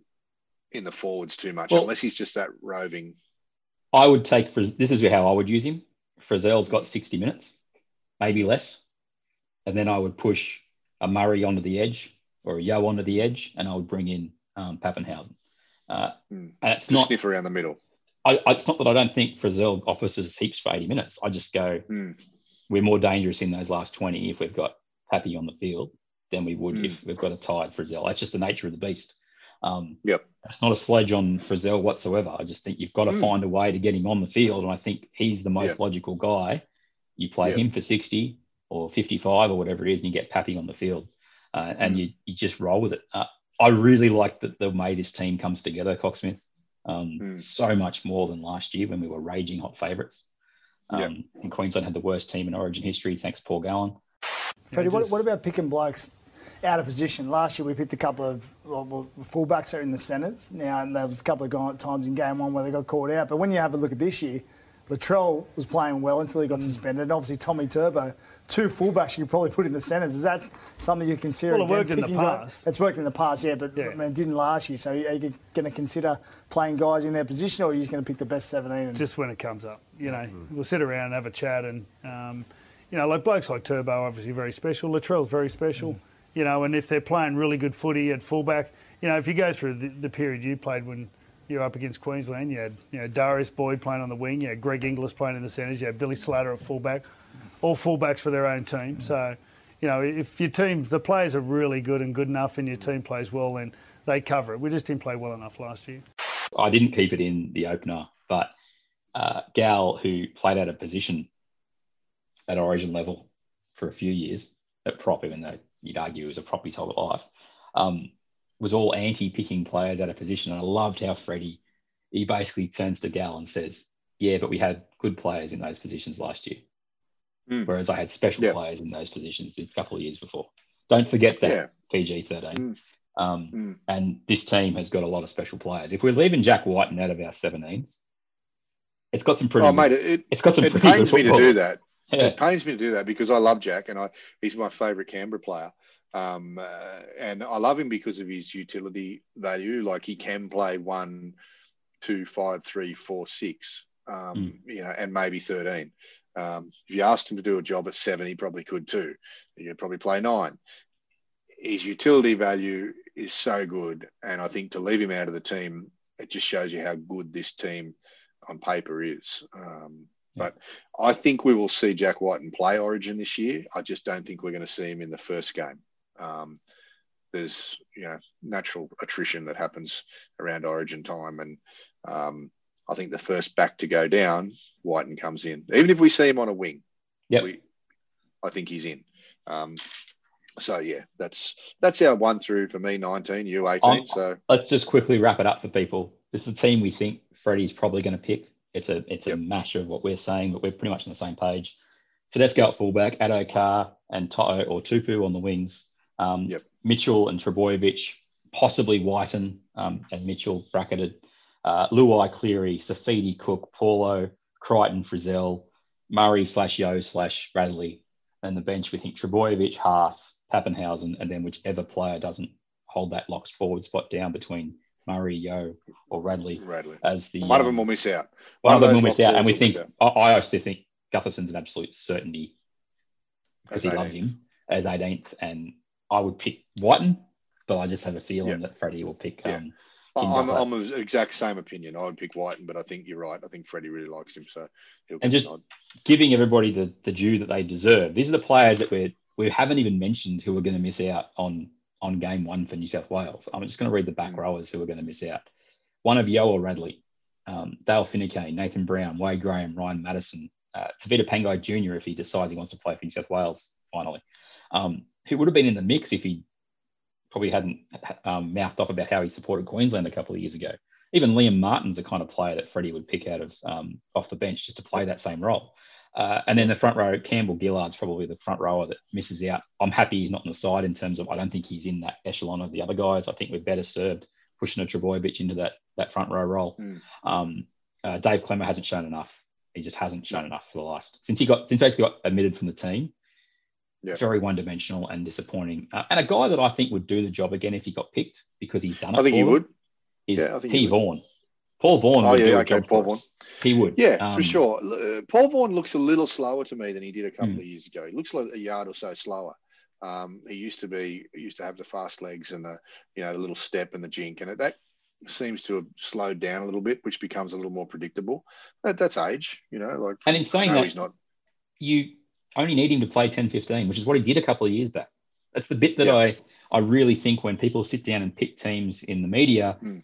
in the forwards too much, well, unless he's just that roving. I would take Friz- this is how I would use him. Frizzell's got sixty minutes, maybe less, and then I would push a Murray onto the edge or a Yeo onto the edge, and I would bring in. Um, Papenhuyzen. Uh, mm. And it's to not sniff around the middle. I, it's not that I don't think Frizell offers us heaps for eighty minutes. I just go, mm. we're more dangerous in those last twenty if we've got Pappy on the field than we would mm. if we've got a tired Frizell. That's just the nature of the beast. Um, yep. It's not a sledge on Frizell whatsoever. I just think you've got to mm. find a way to get him on the field, and I think he's the most yep. logical guy. You play yep. him for sixty or fifty-five or whatever it is, and you get Pappy on the field, uh, and mm. you you just roll with it. Uh, I really like the, the way this team comes together, Cocksmith, um, mm. so much more than last year when we were raging hot favourites. Um, yep. And Queensland had the worst team in Origin history, thanks Paul Gallen. Freddie, what, what about picking blokes out of position? Last year we picked a couple of well, well, fullbacks that are in the centres now, and there was a couple of times in game one where they got called out. But when you have a look at this year, Latrell was playing well until he got mm. suspended, and obviously Tommy Turbo. Two fullbacks you could probably put in the centres. Is that something you consider? Well, it again, worked in the past. Up? It's worked in the past, yeah, but yeah. I mean, it didn't last year. So are you going to consider playing guys in their position, or are you just going to pick the best seventeen? And... Just when it comes up, you know, mm-hmm. we'll sit around and have a chat, and um, you know, like blokes like Turbo, are obviously very special. Latrell's very special, mm. you know, and if they're playing really good footy at fullback, you know, if you go through the, the period you played when. You're up against Queensland. You had you know, Darius Boyd playing on the wing. You had Greg Inglis playing in the centres. You had Billy Slater at fullback. All fullbacks for their own team. So, you know, if your team, the players are really good and good enough, and your team plays well, then they cover it. We just didn't play well enough last year. I didn't keep it in the opener, but uh, Gal, who played out of position at Origin level for a few years, at prop, even though you'd argue was a prop his whole life. Um, was all anti-picking players out of position. And I loved how Freddie, he basically turns to Gal and says, yeah, but we had good players in those positions last year. Mm. Whereas I had special yeah. players in those positions a couple of years before. Don't forget that, yeah. P G thirteen. Mm. Um, mm. And this team has got a lot of special players. If we're leaving Jack Wighton out of our seventeens, it's got some pretty... Oh, good, mate, it, it's got some it pretty pains me to do that. Yeah. It pains me to do that because I love Jack and I, he's my favourite Canberra player. Um, uh, and I love him because of his utility value. Like he can play one, two, five, three, four, six, um, mm. you know, and maybe thirteen. Um, if you asked him to do a job at seven, he probably could too. He'd probably play nine. His utility value is so good. And I think to leave him out of the team, it just shows you how good this team on paper is. Um, But I think we will see Jack Wighton play Origin this year. I just don't think we're going to see him in the first game. Um, there's, you know, natural attrition that happens around Origin time. And um, I think the first back to go down, Wighton comes in. Even if we see him on a wing, yep. we, I think he's in. Um, so, yeah, that's that's our one through for me, nineteen, you eighteen. Um, so let's just quickly wrap it up for people. This is the team we think Freddie's probably going to pick. It's a it's yep. a mash of what we're saying, but we're pretty much on the same page. Tedesco at fullback, Adokar and To'o or Tupou on the wings. Um, yep. Mitchell and Trbojevic, possibly Wighton um, and Mitchell bracketed, uh, Luai, Cleary, Saifiti, Cook, Paulo, Crichton, Frizell, Murray slash Yeo slash Radley. And the bench, we think Trbojevic, Haas, Papenhuyzen, and then whichever player doesn't hold that locks forward spot down between Murray, Yeo, or Radley. Radley. As the, one of them will miss out. One, one of them will miss out. And we think, I, I also think Gutherson's an absolute certainty because he eighteenth. Loves him as eighteenth. And I would pick Wighton, but I just have a feeling yep. that Freddie will pick. Yeah. Um, I'm, I'm of the exact same opinion. I would pick Wighton, but I think you're right. I think Freddie really likes him. So he'll And just giving everybody the, the due that they deserve. These are the players that we're, we haven't even mentioned who are going to miss out on. on game one for New South Wales. I'm just going to read the back rowers who are going to miss out. One of Yeo or Radley, um, Dale Finucane, Nathan Brown, Wade Graham, Ryan Madison, uh, Tavita Pangai Junior if he decides he wants to play for New South Wales finally, um, who would have been in the mix if he probably hadn't um, mouthed off about how he supported Queensland a couple of years ago. Even Liam Martin's the kind of player that Freddie would pick out of um, off the bench just to play that same role. Uh, and then the front row, Campbell Gillard's probably the front rower that misses out. I'm happy he's not on the side in terms of I don't think he's in that echelon of the other guys. I think we're better served pushing a Trbojevic into that that front row role. Mm. Um, uh, Dave Clemmer hasn't shown enough. He just hasn't shown enough for the last since he got since he basically got omitted from the team. Yeah. Very one-dimensional and disappointing. Uh, and a guy that I think would do the job again if he got picked because he's done it. I think for he would. Is yeah, I think P he would. Vaughan. Paul Vaughan. Oh, yeah, okay, Paul Vaughan. He would. Yeah, um, for sure. Uh, Paul Vaughan looks a little slower to me than he did a couple mm. of years ago. He looks like a yard or so slower. Um, he used to be, he used to have the fast legs and the, you know, the little step and the jink. And it, that seems to have slowed down a little bit, which becomes a little more predictable. That, that's age, you know. Like, and in saying that, he's not... you only need him to play ten fifteen, which is what he did a couple of years back. That's the bit that yeah. I, I really think when people sit down and pick teams in the media... Mm.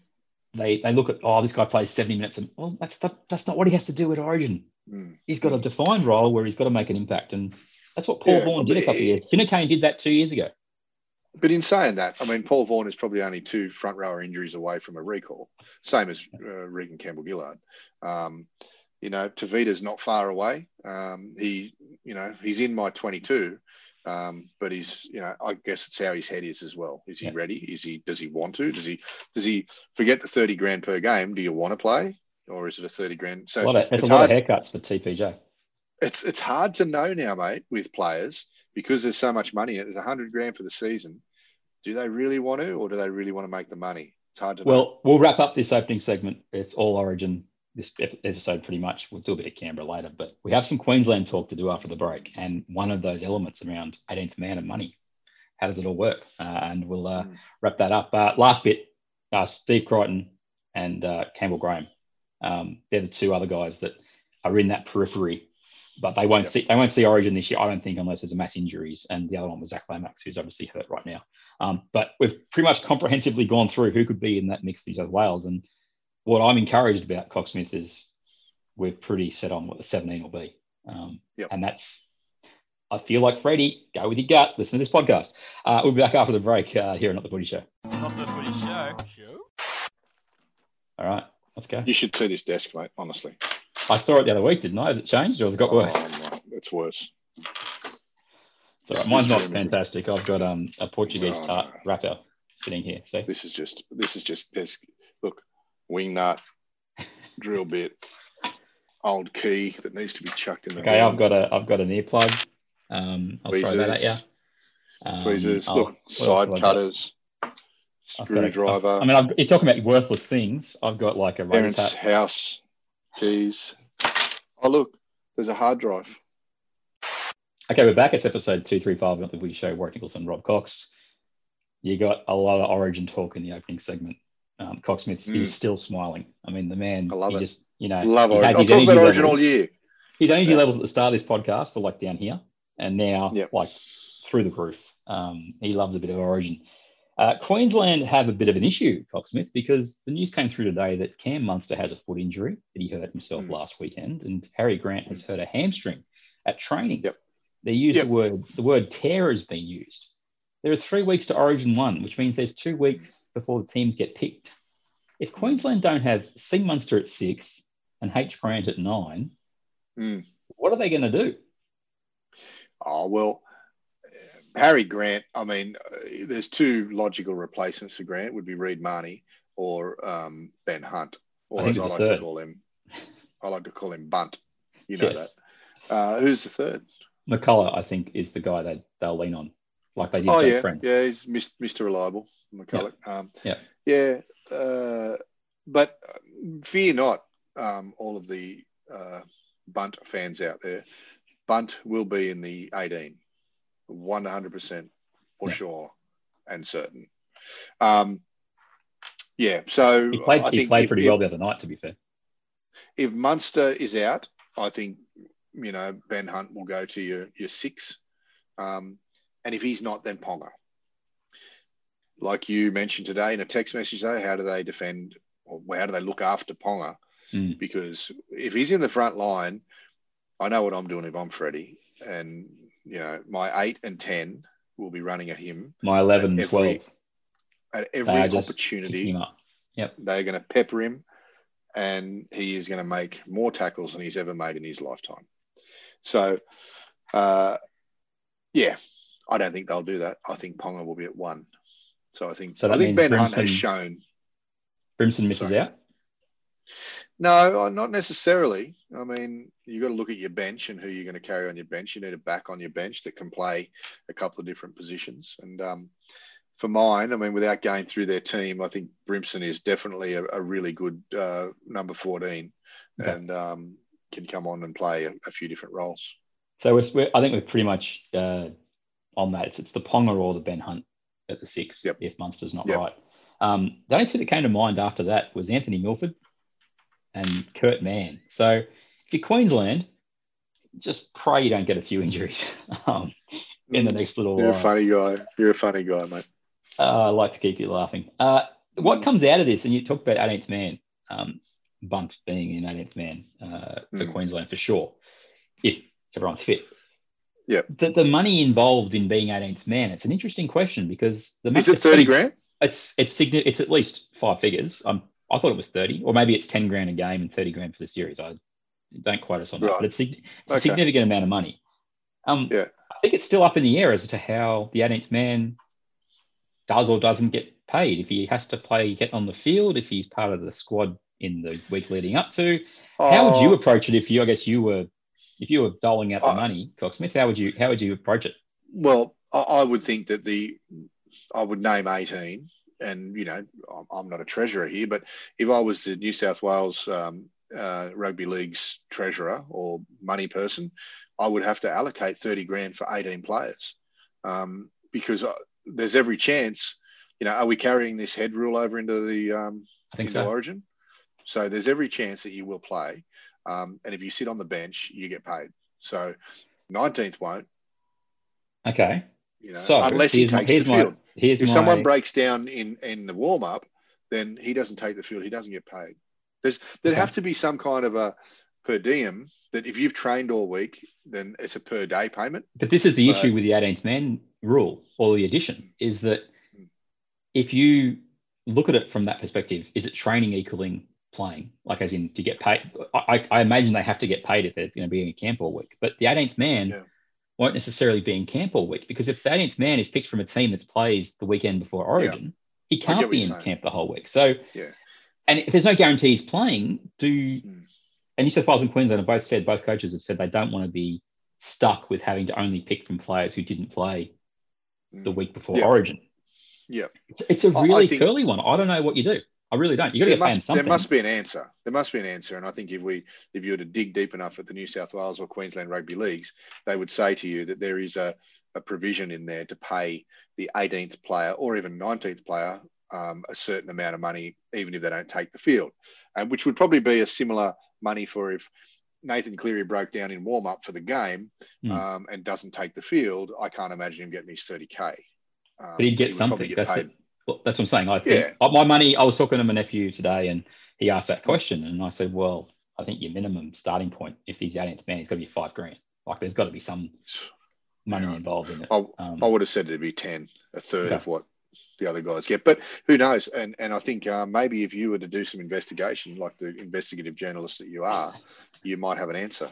They they look at, oh, this guy plays seventy minutes. And, well, that's the, that's not what he has to do at Origin. Mm. He's got a defined role where he's got to make an impact. And that's what Paul yeah, Vaughan did a couple it, of years. Finucane did that two years ago. But in saying that, I mean, Paul Vaughan is probably only two front rower injuries away from a recall, same as uh, Regan Campbell-Gillard. Um, you know, Tavita's not far away. Um, he, you know, he's in my twenty-two. Um, but he's, you know, I guess it's how his head is as well. Is he yeah. ready? Is he? Does he want to? Does he? Does he forget the thirty grand per game? Do you want to play, or is it a thirty grand? So it's a lot of haircuts for T P J. It's it's hard to know now, mate, with players because there's so much money in it. There's a hundred grand for the season. Do they really want to, or do they really want to make the money? It's hard to know. Well, we'll wrap up this opening segment. It's all Origin. This episode pretty much, we'll do a bit of Canberra later, but we have some Queensland talk to do after the break. And one of those elements around eighteenth man and money, how does it all work? Uh, and we'll uh, wrap that up. Uh, last bit, uh, Steve Crichton and uh, Campbell Graham. Um, they're the two other guys that are in that periphery, but they won't yep. see, they won't see Origin this year. I don't think, unless there's a mass injuries. And the other one was Zach Lamax, who's obviously hurt right now. Um, but we've pretty much comprehensively gone through who could be in that mix for New South Wales. And what I'm encouraged about Cocksmith is we're pretty set on what the seventeen will be. Um, yep. And that's, I feel like Freddie, go with your gut, listen to this podcast. Uh, we'll be back after the break uh, here on Not The Footy Show. Not The Footy Show. Show. All right, let's go. You should see this desk, mate, honestly. I saw it the other week, didn't I? Has it changed or has it got worse? Oh, no, it's worse. It's all right. Mine's not fantastic. I've got um, a Portuguese no, tart no. wrapper sitting here. See? This is just, this is just, there's, look. Wing nut, drill bit, old key that needs to be chucked in the. Okay, room. I've got a, I've got an earplug. Um, I'll tweezers, throw that at you. Um, tweezers, I'll, look, side cutters, screwdriver. A, I mean, I've, you're talking about worthless things. I've got like a parents' house keys. Oh look, there's a hard drive. Okay, we're back. It's episode two three five of the We Show. Warwick Nicholson, Rob Cox. You got a lot of Origin talk in the opening segment. Um, Cocksmith mm. is still smiling. I mean, the man, I love he it. just, you know, love Origin. I'll talk about Origin all year. His energy yeah. levels at the start of this podcast were like down here and now yep. like through the roof. Um, he loves a bit of Origin. Uh, Queensland have a bit of an issue, Cocksmith, because the news came through today that Cam Munster has a foot injury that he hurt himself mm. last weekend, and Harry Grant has hurt a hamstring at training. Yep. They use yep. the word, the word tear has been used. There are three weeks to Origin one, which means there's two weeks before the teams get picked. If Queensland don't have C. Munster at six and H. Grant at nine, mm. what are they going to do? Oh, well, Harry Grant, I mean, uh, there's two logical replacements for Grant. Would be Reed Mahoney or um, Ben Hunt, or I as I like third. to call him, I like to call him Bunt. You know yes. that. Uh, who's the third? McCullough, I think, is the guy that they'll lean on, like they did. Oh yeah, friend. yeah, he's Mister Reliable, McCullough. Yeah, um, yeah. yeah uh, but fear not, um, all of the uh, Bunt fans out there. Bunt will be in the eighteen, one hundred percent for yeah. sure and certain. Um, yeah, so he played, I he think played pretty if, well the other night. To be fair, if Munster is out, I think, you know, Ben Hunt will go to your your six, um, and if he's not, then Ponga. Like you mentioned today in a text message, though, how do they defend or how do they look after Ponga? Mm. Because if he's in the front line, I know what I'm doing if I'm Freddie, and you know my eight and ten will be running at him. My eleven and twelve at every opportunity. Yep, they're going to pepper him. And he is going to make more tackles than he's ever made in his lifetime. So, uh, yeah, I don't think they'll do that. I think Ponga will be at one. So I think so I think Ben Brimson, Hunt has shown. Brimson misses sorry. out? No, not necessarily. I mean, you've got to look at your bench and who you're going to carry on your bench. You need a back on your bench that can play a couple of different positions. And um, for mine, I mean, without going through their team, I think Brimson is definitely a, a really good uh, number fourteen okay. and um, can come on and play a, a few different roles. So we're, we're, I think we're pretty much uh, on that. It's, it's the Ponga or the Ben Hunt at the six, yep. if Munster's not yep. right. Um, the only two that came to mind after that was Anthony Milford and Kurt Mann. So if you're Queensland, just pray you don't get a few injuries um, in the next little while. You're a funny guy. You're a funny guy, mate. Uh, I like to keep you laughing. Uh, what comes out of this, and you talked about eighteenth man, um, Bunt being in eighteenth man uh, for mm. Queensland for sure, if everyone's fit. Yeah. The, the money involved in being eighteenth man, it's an interesting question because the is it thirty grand? It's it's signi- It's at least five figures. Um, I thought it was thirty, or maybe it's ten grand a game and thirty grand for the series. I don't quote us on right. that, but it's, it's okay. a significant amount of money. Um, yeah. I think it's still up in the air as to how the eighteenth man does or doesn't get paid, if he has to play, get on the field, if he's part of the squad in the week leading up to. Oh, how would you approach it if you, I guess you were, if you were doling out the I, money, Cox-Smith, how would you, how would you approach it? Well, I, I would think that the, I would name eighteen and, you know, I'm, I'm not a treasurer here, but if I was the New South Wales um, uh, Rugby League's treasurer or money person, I would have to allocate thirty grand for eighteen players um, because I, there's every chance, you know, are we carrying this head rule over into the um, I think into so. Origin? So there's every chance that you will play. Um, and if you sit on the bench, you get paid. So nineteenth won't. Okay. You know, so unless he takes my, the field. My, if my... someone breaks down in, in the warm-up, then he doesn't take the field. He doesn't get paid. There's, there'd okay. have to be some kind of a per diem that if you've trained all week, then it's a per day payment. But this is the but, issue with the eighteenth man rule or the addition is that if you look at it from that perspective, is it training equaling playing? Like as in to get paid, I, I imagine they have to get paid if they're going to be in camp all week, but the eighteenth man yeah. won't necessarily be in camp all week because if the eighteenth man is picked from a team that plays the weekend before Origin, yeah. he can't be in saying. camp the whole week. So, yeah. and if there's no guarantees playing, do mm. and New South Wales and Queensland have both said, both coaches have said they don't want to be stuck with having to only pick from players who didn't play the week before yep. Origin. Yeah. It's, it's a really think, curly one. I don't know what you do. I really don't. You got to get must, something. There must be an answer. There must be an answer. And I think if we, if you were to dig deep enough at the New South Wales or Queensland rugby leagues, they would say to you that there is a, a provision in there to pay the eighteenth player or even nineteenth player um, a certain amount of money, even if they don't take the field, and which would probably be a similar money for if Nathan Cleary broke down in warm-up for the game mm. um, and doesn't take the field, I can't imagine him getting his thirty K. Um, but he'd get he something. Get that's, the, well, that's what I'm saying. I think yeah. my money, I was talking to my nephew today and he asked that question and I said, well, I think your minimum starting point, if he's the eighteenth man, it's got to be five grand. Like there's got to be some money yeah. involved in it. I, um, I would have said it'd be ten, a third okay. of what the other guys get, but who knows? And and I think uh, maybe if you were to do some investigation, like the investigative journalist that you are, you might have an answer.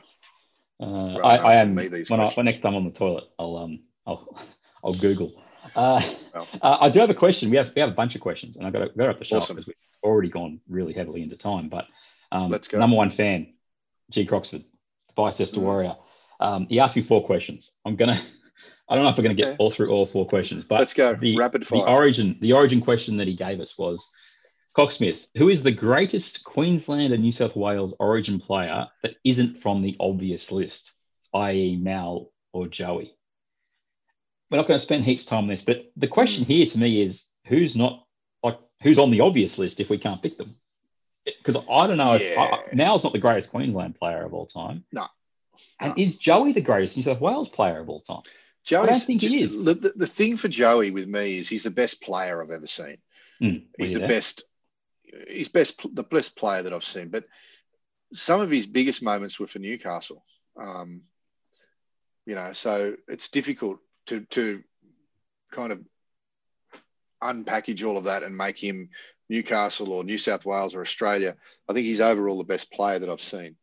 Uh, I, I am. Me, when, I, when next time I'm on the toilet, I'll um, I'll I'll Google. Uh, well. uh, I do have a question. We have we have a bunch of questions, and I've got to go up the shelf because awesome. We've already gone really heavily into time. But um, let's go. Number one fan, G Croxford, Bicester mm. Warrior. Um, he asked me four questions. I'm gonna. I don't know if we're gonna get okay. all through all four questions, but let's go. The, Rapid fire. The origin. The origin question that he gave us was, Cocksmith, who is the greatest Queensland and New South Wales origin player that isn't from the obvious list, that is. Mal or Joey? We're not going to spend heaps of time on this, but the question here to me is, who's not like who's on the obvious list if we can't pick them? Because I don't know yeah. if Mal's not the greatest Queensland player of all time. No. And no. is Joey the greatest New South Wales player of all time? Joey's, I don't think he is. The, the thing for Joey with me is he's the best player I've ever seen. Mm, he's the that. best. He's best, the best player that I've seen. But some of his biggest moments were for Newcastle. Um, you know, so it's difficult to to kind of unpackage all of that and make him Newcastle or New South Wales or Australia. I think he's overall the best player that I've seen.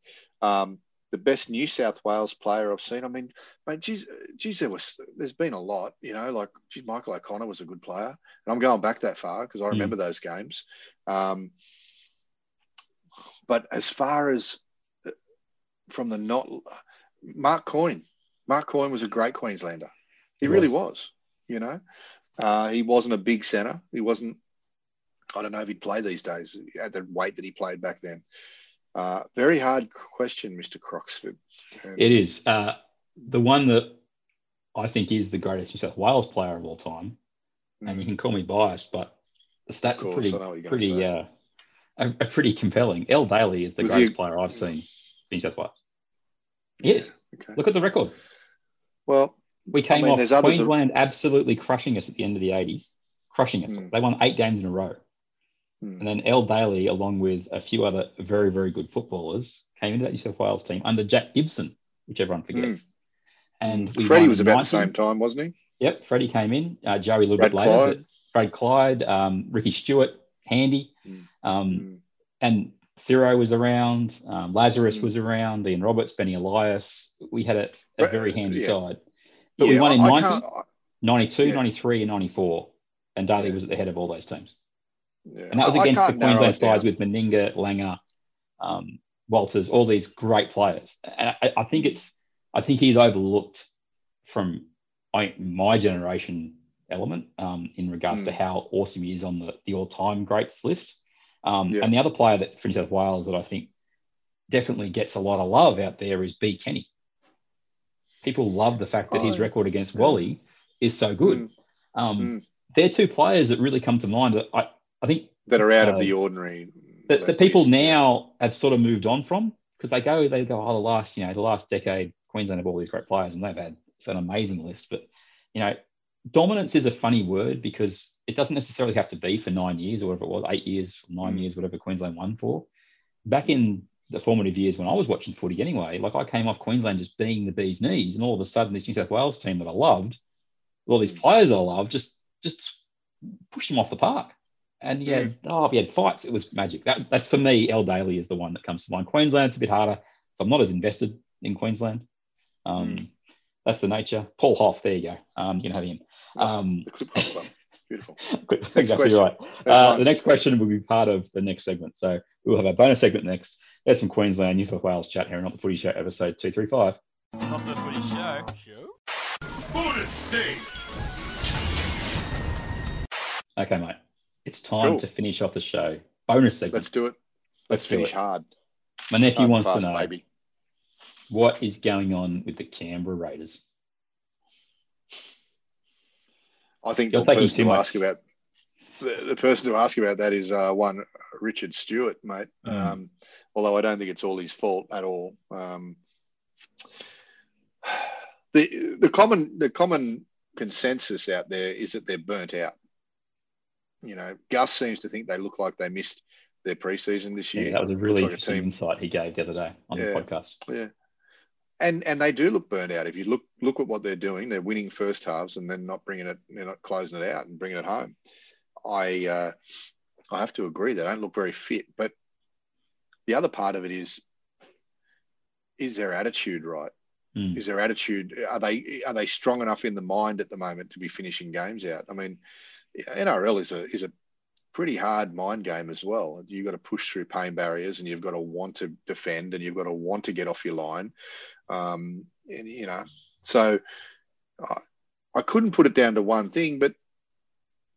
Um, the best New South Wales player I've seen. I mean, mate, geez, geez, there was, there's been a lot, you know, like geez, Michael O'Connor was a good player. And I'm going back that far because I remember mm. those games. Um, but as far as from the not, Mark Coyne, Mark Coyne was a great Queenslander. He, he really was. was, you know. Uh, he wasn't a big centre. He wasn't, I don't know if he'd play these days at the weight that he played back then. Uh, very hard question, Mister Croxford. Um, it is. Uh, the one that I think is the greatest New South Wales player of all time, mm. and you can call me biased, but the stats course, are pretty, pretty, uh, are, are pretty compelling. L. Daly is the was greatest he... player I've seen in New South Wales. Yes. Yeah, okay. Look at the record. Well, we came I mean, off Queensland that... absolutely crushing us at the end of the eighties. Crushing us. Mm. They won eight games in a row. And then L. Daly, along with a few other very, very good footballers, came into that New South Wales team under Jack Gibson, which everyone forgets. Mm. And we Freddie was about the same time, wasn't he? Yep, Freddie came in. Uh, Joey a little Brad bit later. Clyde. Brad Clyde, um, Ricky Stuart, Handy. Mm. Um, mm. And Ciro was around. Um, Lazarus mm. was around. Ian Roberts, Benny Elias. We had a, a very handy yeah. side. But yeah, we won in I, ninety, I ninety-two, yeah. ninety-three and ninety-four. And Daly yeah. was at the head of all those teams. Yeah. And that was against the Queensland sides with Meninga, Langer, um, Walters, all these great players. And I, I think it's, I think he's overlooked from I, my generation element um, in regards mm. to how awesome he is on the, the all-time greats list. Um, yeah. And the other player that for New South Wales that I think definitely gets a lot of love out there is B. Kenny. People love the fact that oh, his record against yeah. Wally is so good. Mm. Um, mm. They're two players that really come to mind. That I. I think that are out uh, of the ordinary. That, that, that people list. now have sort of moved on from because they go, they go, oh, the last, you know, the last decade, Queensland have all these great players and they've had it's an amazing list. But you know, dominance is a funny word because it doesn't necessarily have to be for nine years or whatever it was, eight years, nine mm. years, whatever Queensland won for. Back in the formative years when I was watching footy, anyway, like I came off Queensland just being the bee's knees, and all of a sudden this New South Wales team that I loved, all these players I loved, just just pushed them off the park. And yeah, mm. oh, we had fights. It was magic. That, that's for me. L. Daly is the one that comes to mind. Queensland, it's a bit harder, so I'm not as invested in Queensland. Um, mm. That's the nature. Paul Hoff, there you go. Um, you can have him. Um, Beautiful. Next exactly question. right. Uh, the next question will be part of the next segment, so we'll have our bonus segment next. That's from Queensland, New South Wales chat here on Not the Footy Show, episode two three five. Not the Footy Show. Show. Bonus stage. Okay, mate. It's time cool. to finish off the show. Bonus segment. Let's do it. Let's, Let's finish do it. hard. My nephew hard wants fast, to know baby. what is going on with the Canberra Raiders. I think You're the person to ask about the, the person to ask about that is uh, one Richard Stewart, mate. Mm. Um, although I don't think it's all his fault at all. Um, the the common the common consensus out there is that they're burnt out. You know, Gus seems to think they look like they missed their preseason this year. Yeah, that was a really like interesting a insight he gave the other day on yeah, the podcast. Yeah, and and they do look burnt out. If you look look at what they're doing, they're winning first halves and then not bringing it, they're not closing it out and bringing it home. I uh, I have to agree they don't look very fit. But the other part of it is is their attitude right? mm. is their attitude. Are they are they strong enough in the mind at the moment to be finishing games out? I mean, N R L is a is a pretty hard mind game as well. You've got to push through pain barriers, and you've got to want to defend, and you've got to want to get off your line. Um, and, you know, so I, I couldn't put it down to one thing, but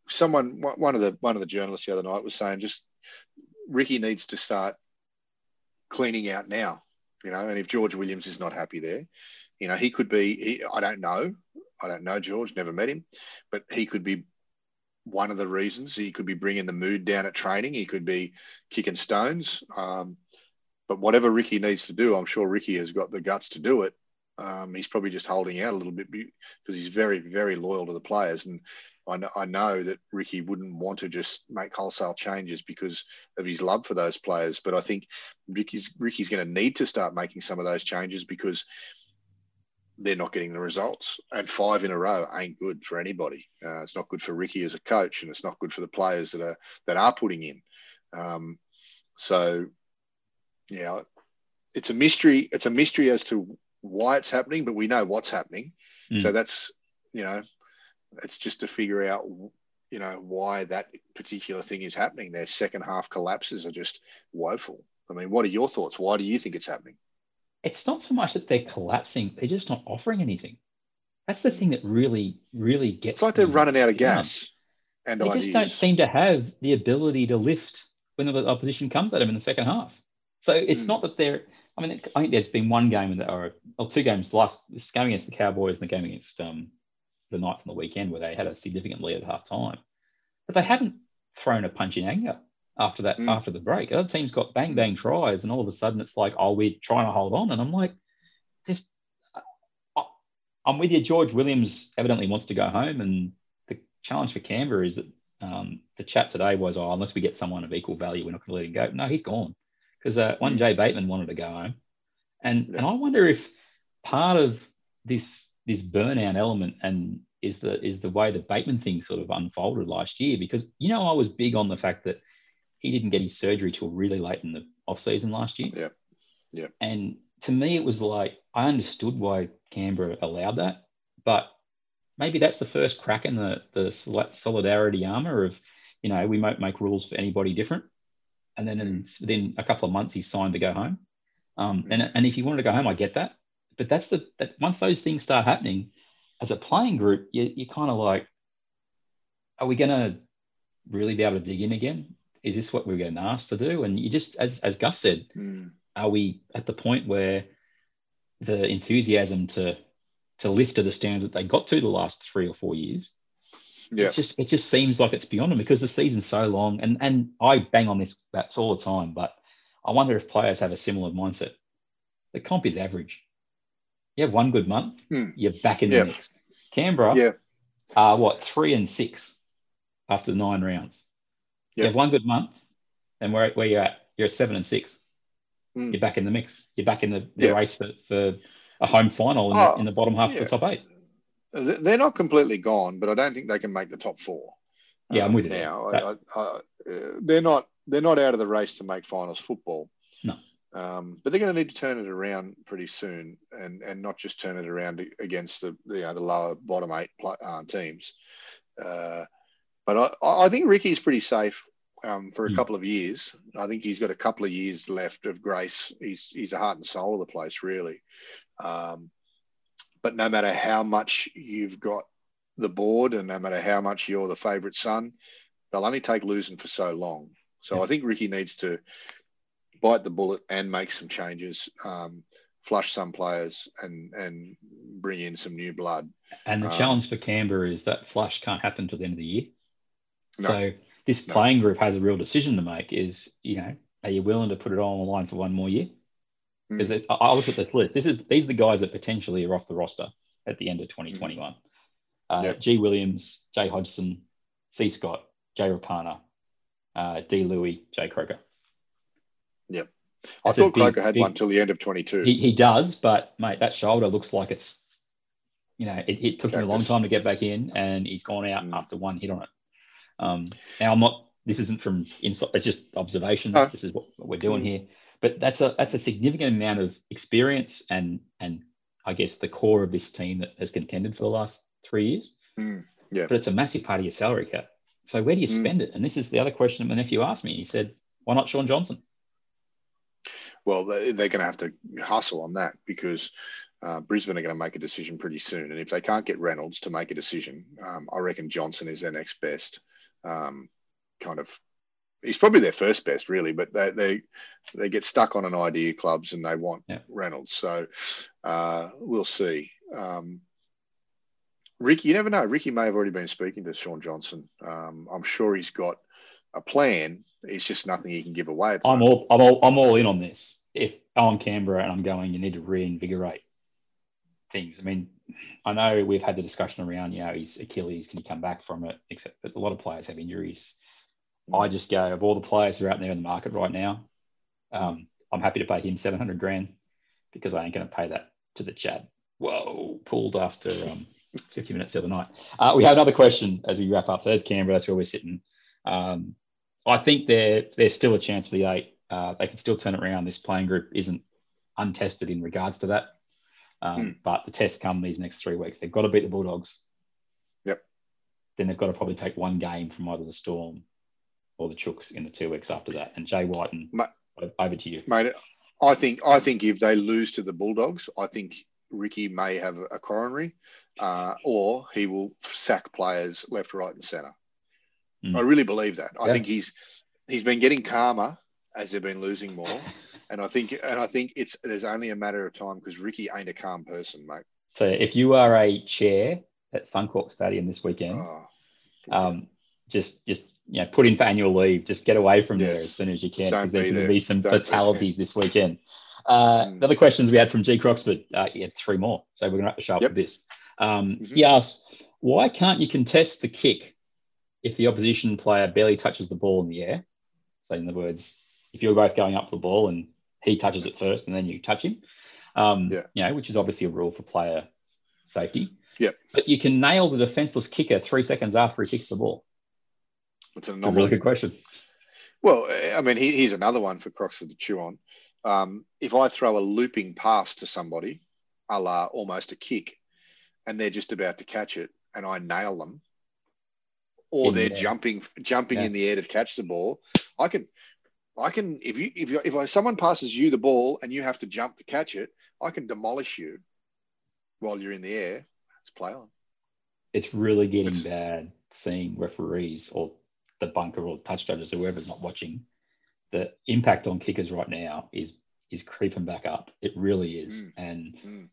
someone, one of the one of the journalists the other night was saying, just Ricky needs to start cleaning out now, you know. And if George Williams is not happy there, you know, he could be. He, I don't know. I don't know George. Never met him, but he could be one of the reasons. He could be bringing the mood down at training. He could be kicking stones. Um, but whatever Ricky needs to do, I'm sure Ricky has got the guts to do it. Um, he's probably just holding out a little bit because he's very, very loyal to the players. And I know, I know that Ricky wouldn't want to just make wholesale changes because of his love for those players. But I think Ricky's, Ricky's going to need to start making some of those changes because they're not getting the results. And five in a row ain't good for anybody. Uh, it's not good for Ricky as a coach, and it's not good for the players that are that are putting in. Um, so, yeah, it's a mystery. It's a mystery as to why it's happening, but we know what's happening. Mm. So that's, you know, it's just to figure out, you know, why that particular thing is happening. Their second half collapses are just woeful. I mean, what are your thoughts? Why do you think it's happening? It's not so much that they're collapsing. They're just not offering anything. That's the thing that really, really gets... It's like they're running out of gas and ideas. They just don't seem to have the ability to lift when the opposition comes at them in the second half. So it's mm. not that they're... I mean, I think there's been one game, in the, or, or two games, the last this game against the Cowboys and the game against... Um, the Knights on the weekend where they had a significant lead at half time, but they haven't thrown a punch in anger after that, mm. after the break. Other teams got bang, bang tries. And all of a sudden it's like, oh, we're trying to hold on. And I'm like, this, I, I'm with you. George Williams evidently wants to go home. And the challenge for Canberra is that um, the chat today was, oh, unless we get someone of equal value, we're not going to let him go. No, he's gone. Because uh, one Jay Bateman wanted to go home. And, yeah. and I wonder if part of this, this burnout element and is the is the way the Bateman thing sort of unfolded last year, because, you know, I was big on the fact that he didn't get his surgery till really late in the off season last year. Yeah, yeah. And to me, it was like, I understood why Canberra allowed that, but maybe that's the first crack in the the solidarity armour of, you know, we won't make rules for anybody different. And then in, then a couple of months he signed to go home. Um, and and if he wanted to go home, I get that. But that's the that once those things start happening, as a playing group, you, you're kind of like, are we going to really be able to dig in again? Is this what we're getting asked to do? And you just, as as Gus said, mm. are we at the point where the enthusiasm to to lift to the standard they got to the last three or four years? Yeah. It's just it just seems like it's beyond them because the season's so long. And and I bang on this bats all the time, but I wonder if players have a similar mindset. The comp is average. You have one good month, hmm. you're back in the yep. mix. Canberra yep. are, what, three and six after nine rounds. Yep. You have one good month, and where where you're at, you're at seven and six. Hmm. You're back in the mix. You're back in the, the yep. race for, for a home final in, oh, the, in the bottom half yeah. of the top eight. They're not completely gone, but I don't think they can make the top four. Yeah, um, I'm with you now. I, I, I, they're not they're not out of the race to make finals football. No. Um, but they're going to need to turn it around pretty soon, and, and not just turn it around against the you know, the lower bottom eight play, uh, teams. Uh, but I, I think Ricky's pretty safe um, for a couple of years. I think he's got a couple of years left of grace. He's he's the heart and soul of the place, really. Um, but no matter how much you've got the board, and no matter how much you're the favourite son, they'll only take losing for so long. So yeah. I think Ricky needs to bite the bullet and make some changes, um, flush some players and and bring in some new blood. And the um, challenge for Canberra is that flush can't happen till the end of the year. No, so this no. playing group has a real decision to make is, you know, are you willing to put it all on the line for one more year? Because mm. I look at this list. This is These are the guys that potentially are off the roster at the end of twenty twenty-one. Mm. Uh, yep. G. Williams, J. Hodgson, C. Scott, J. Rapana, uh, D. Louis, J. Croker. Yeah, I thought Croker had one till the end of twenty-two. He, he does, but mate, that shoulder looks like it's, you know, it, it took him a long time to get back in, and he's gone out mm. after one hit on it. Um, now I'm not. This isn't from inside. It's just observation. Oh. This is what, what we're doing mm. here. But that's a that's a significant amount of experience and and I guess, the core of this team that has contended for the last three years. Mm, yeah. But it's a massive part of your salary cap. So where do you mm. spend it? And this is the other question that my nephew asked me. He said, why not Sean Johnson? Well, they're going to have to hustle on that because uh, Brisbane are going to make a decision pretty soon. And if they can't get Reynolds to make a decision, um, I reckon Johnson is their next best um, kind of. He's probably their first best, really, but they they, they get stuck on an idea clubs and they want yeah. Reynolds. So uh, we'll see. Um, Ricky, you never know. Ricky may have already been speaking to Sean Johnson. Um, I'm sure he's got a plan. It's just nothing he can give away. At the I'm, all, I'm all I'm all in on this. If I'm Canberra and I'm going, you need to reinvigorate things. I mean, I know we've had the discussion around, you know, his Achilles, can he come back from it? Except that a lot of players have injuries. I just go, of all the players who are out there in the market right now, um, I'm happy to pay him seven hundred grand because I ain't going to pay that to the Chad. Whoa, pulled after um, fifty minutes the other night. Uh, we have another question as we wrap up. So that's Canberra. That's where we're sitting. Um, I think there there's still a chance for the eight. Uh, they can still turn it around. This playing group isn't untested in regards to that. Um, hmm. But the tests come these next three weeks. They've got to beat the Bulldogs. Yep. Then they've got to probably take one game from either the Storm or the Chooks in the two weeks after that. And Jay Wighton, mate, over to you, mate. I think I think if they lose to the Bulldogs, I think Ricky may have a coronary, uh, or he will sack players left, right, and centre. Mm. I really believe that. Yeah. I think he's he's been getting calmer as they've been losing more, and I think and I think it's there's only a matter of time because Ricky ain't a calm person, mate. So if you are a chair at Suncorp Stadium this weekend, oh, um, just just. you know, put in for annual leave, just get away from yes. there as soon as you can, because there's going to be some Don't fatalities be this weekend. Uh, mm. The other questions we had from G. Croxford, uh, he had three more, so we're going to have to show up yep. with this. Um, mm-hmm. He asks, why can't you contest the kick if the opposition player barely touches the ball in the air? So in other words, if you're both going up for the ball and he touches it first and then you touch him, um, yeah. you know, which is obviously a rule for player safety. Yep. But you can nail the defenceless kicker three seconds after he kicks the ball. It's an anomaly. A really good question. Well, I mean, he, here's another one for Croxford to chew on. Um, if I throw a looping pass to somebody, a la almost a kick, and they're just about to catch it and I nail them, or in they're the jumping jumping yeah. in the air to catch the ball, I can, I can. If you if you, if I, someone passes you the ball and you have to jump to catch it, I can demolish you while you're in the air. It's play on. It's really getting it's, bad seeing referees or the bunker or touch judges, whoever's not watching, the impact on kickers right now is is creeping back up. It really is. Mm. And mm.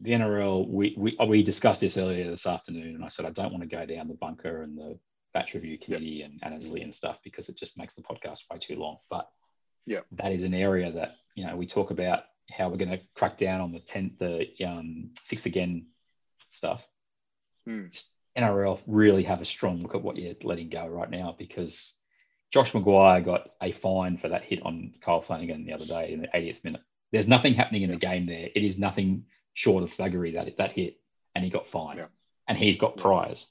the N R L, we, we we discussed this earlier this afternoon, and I said I don't want to go down the bunker and the batch review committee yep. and Annesley and stuff because it just makes the podcast way too long. But yeah, that is an area that, you know, we talk about how we're going to crack down on the tenth, the um, six again stuff. Mm. N R L, really have a strong look at what you're letting go right now, because Josh Maguire got a fine for that hit on Kyle Flanagan the other day in the eightieth minute. There's nothing happening in yeah. the game there. It is nothing short of thuggery, that that hit, and he got fined. Yeah. And he's got priors.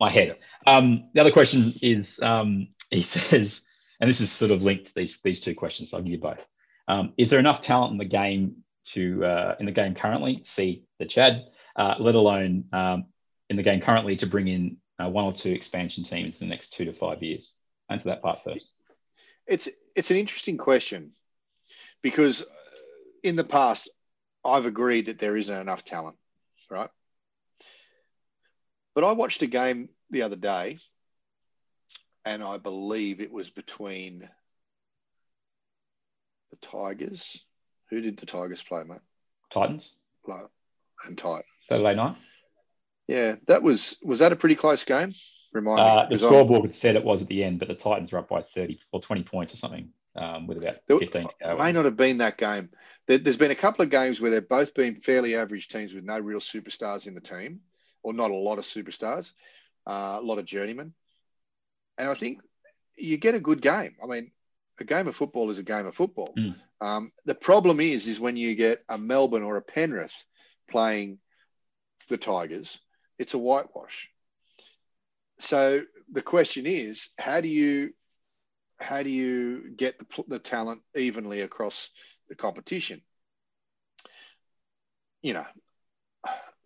My head. Yeah. Um, the other question is, um, he says, and this is sort of linked to these, these two questions, so I'll give you both. Um, is there enough talent in the game to uh, in the game currently, see the Chad, uh, let alone... Um, in the game currently to bring in uh, one or two expansion teams in the next two to five years? Answer that part first. It's it's an interesting question because in the past, I've agreed that there isn't enough talent, right? But I watched a game the other day and I believe it was between the Tigers. Who did the Tigers play, mate? Titans. And Titans. Saturday night? Yeah, that was was that a pretty close game? Remind uh, me. The scoreboard I'm, said it was at the end, but the Titans were up by thirty or twenty points or something. Um, with about there, fifteen. It may not have been that game. There, there's been a couple of games where they've both been fairly average teams with no real superstars in the team, or not a lot of superstars, uh, a lot of journeymen. And I think you get a good game. I mean, a game of football is a game of football. Mm. Um, the problem is, is when you get a Melbourne or a Penrith playing the Tigers. It's a whitewash. So the question is, how do you how do you get the, the talent evenly across the competition? you know,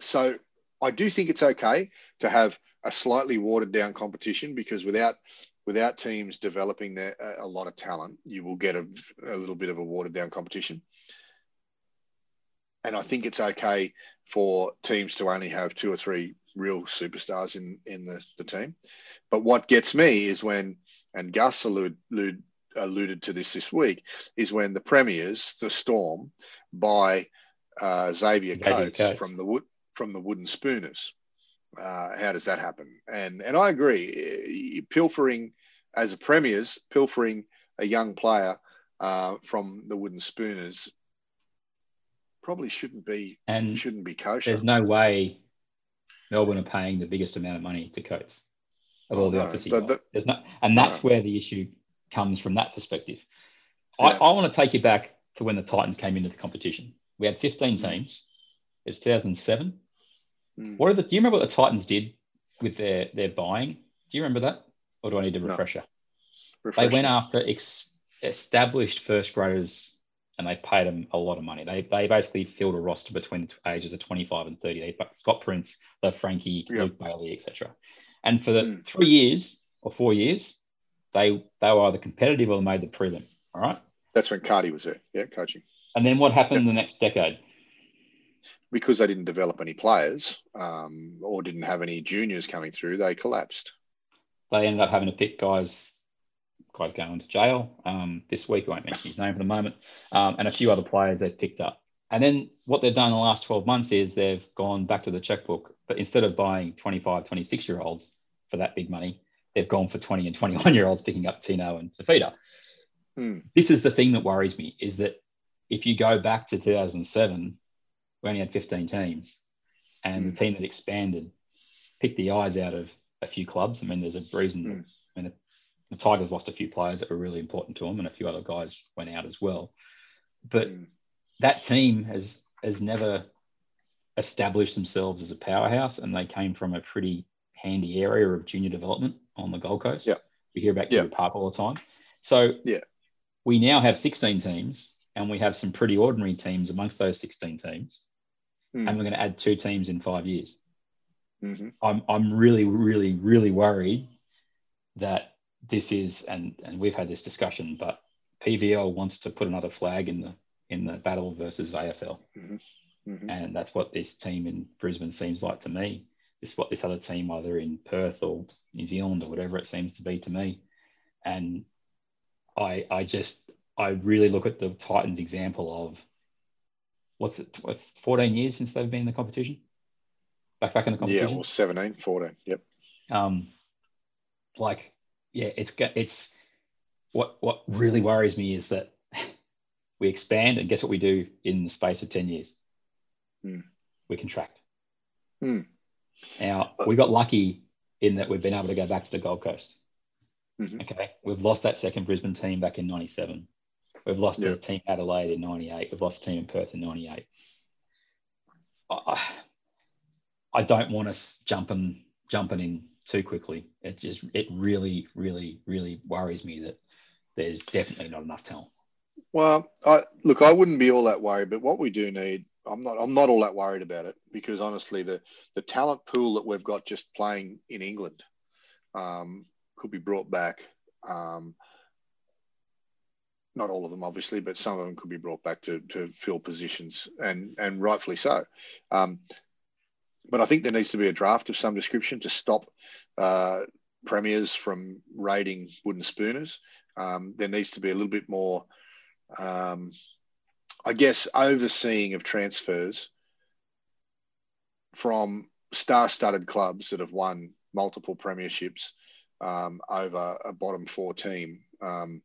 so I do think it's okay to have a slightly watered down competition, because without without teams developing their, a lot of talent, you will get a, a little bit of a watered down competition. And I think it's okay for teams to only have two or three real superstars in, in the, the team. But what gets me is when, and Gus alluded, alluded, alluded to this this week, is when the Premiers, the Storm, buy uh, Xavier, Xavier Coates, Coates from the wood, from the Wooden Spooners. Uh, how does that happen? And and I agree, pilfering as a Premiers, pilfering a young player uh, from the Wooden Spooners probably shouldn't be and shouldn't be kosher. There's no way Melbourne are paying the biggest amount of money to Coates of all the no, offers he got. The, there's no, and that's no. where the issue comes from that perspective. Yeah. I, I want to take you back to when the Titans came into the competition. We had fifteen teams. It's two thousand seven. Mm. What are the, do you remember what the Titans did with their, their buying? Do you remember that? Or do I need a refresher? No. Refresh. They went after ex- established first graders and they paid them a lot of money. They they basically filled a roster between the ages of twenty-five and thirty. They Scott Prince, Lev Frankie, yep. Luke Bailey, et cetera. And for the mm. three years or four years, they they were either competitive or they made the prelim. All right. That's when Cardi was there. Yeah, coaching. And then what happened yep. in the next decade? Because they didn't develop any players um, or didn't have any juniors coming through, they collapsed. They ended up having to pick guys, guys going to jail um, this week. I won't mention his name for the moment. Um, and a few other players they've picked up. And then what they've done in the last twelve months is they've gone back to the checkbook, but instead of buying twenty-five, twenty-six-year-olds for that big money, they've gone for twenty and twenty-one-year-olds picking up Tino and Tafita. Hmm. This is the thing that worries me, is that if you go back to two thousand seven... we only had fifteen teams, and mm. the team that expanded picked the eyes out of a few clubs. I mean, there's a reason. Mm. I mean, the, the Tigers lost a few players that were really important to them, and a few other guys went out as well. But mm. that team has has never established themselves as a powerhouse, and they came from a pretty handy area of junior development on the Gold Coast. Yeah. We hear about Kira Park all the time. So yeah. we now have sixteen teams, and we have some pretty ordinary teams amongst those sixteen teams. And we're going to add two teams in five years. Mm-hmm. I'm I'm really, really, really worried that this is, and, and we've had this discussion, but P V L wants to put another flag in the in the battle versus A F L. Mm-hmm. Mm-hmm. And that's what this team in Brisbane seems like to me. It's what this other team, either in Perth or New Zealand or whatever it seems to be to me. And I I just, I really look at the Titans example of, What's it? It's fourteen years since they've been in the competition. Back back in the competition. Yeah, well, seventeen, fourteen. Yep. Um, like, yeah, it's it's what what really worries me is that we expand, and guess what we do in the space of ten years? Mm. We contract. Mm. Now we got lucky in that we've been able to go back to the Gold Coast. Mm-hmm. Okay, we've lost that second Brisbane team back in ninety-seven. We've lost yep. a team in Adelaide in ninety-eight. We've lost a team in Perth in ninety-eight. I, I don't want us jumping jumping in too quickly. It just it really, really, really worries me that there's definitely not enough talent. Well, I, look, I wouldn't be all that worried, but what we do need, I'm not I'm not all that worried about it, because honestly, the the talent pool that we've got just playing in England um, could be brought back. Um, Not all of them, obviously, but some of them could be brought back to, to fill positions, and, and rightfully so. Um, but I think there needs to be a draft of some description to stop uh, premiers from raiding Wooden Spooners. Um, there needs to be a little bit more, um, I guess, overseeing of transfers from star-studded clubs that have won multiple premierships um, over a bottom four team. Um,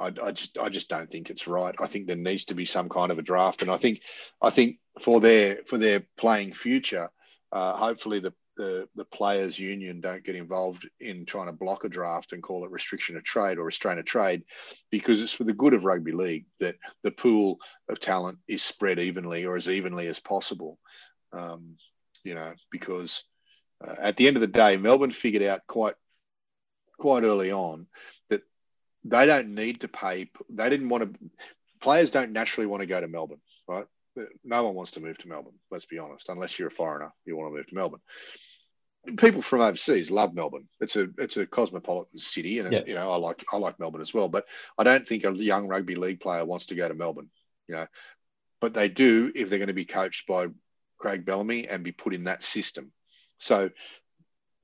I, I just, I just don't think it's right. I think there needs to be some kind of a draft, and I think, I think for their, for their playing future, uh, hopefully the, the the players' union don't get involved in trying to block a draft and call it restriction of trade or restraint of trade, because it's for the good of rugby league that the pool of talent is spread evenly, or as evenly as possible. Um, you know, because uh, at the end of the day, Melbourne figured out quite, quite early on that. They don't need to pay. They didn't want to. Players don't naturally want to go to Melbourne, right? no one wants to move to Melbourne, let's be honest. Unless you're a foreigner, you want to move to Melbourne. People from overseas love Melbourne. It's a it's a cosmopolitan city, and yeah. you know I like I like Melbourne as well. But I don't think a young rugby league player wants to go to Melbourne, you know. But they do if they're going to be coached by Craig Bellamy and be put in that system. So,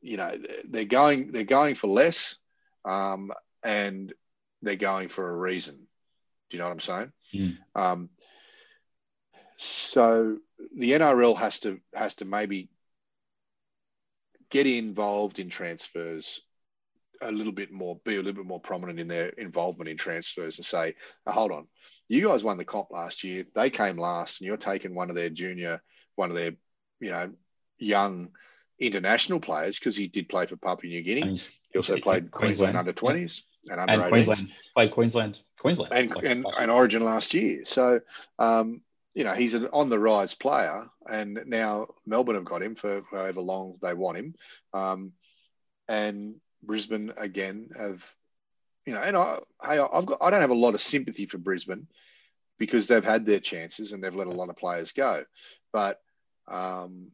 you know, they're going they're going for less, um, and they're going for a reason. Do you know what I'm saying? Mm. Um, so the N R L has to has to maybe get involved in transfers a little bit more, be a little bit more prominent in their involvement in transfers and say, oh, hold on, you guys won the comp last year. They came last and you're taking one of their junior, one of their, you know, young international players, because he did play for Papua New Guinea. He also played Queensland, Queensland under twenties yeah. and under eighteens. Queensland, played Queensland, Queensland. And, like and, and Origin last year. So, um, you know, he's an on-the-rise player, and now Melbourne have got him for however long they want him. Um, and Brisbane, again, have, you know, and I, hey, I've got, I don't have a lot of sympathy for Brisbane because they've had their chances and they've let a lot of players go. But um,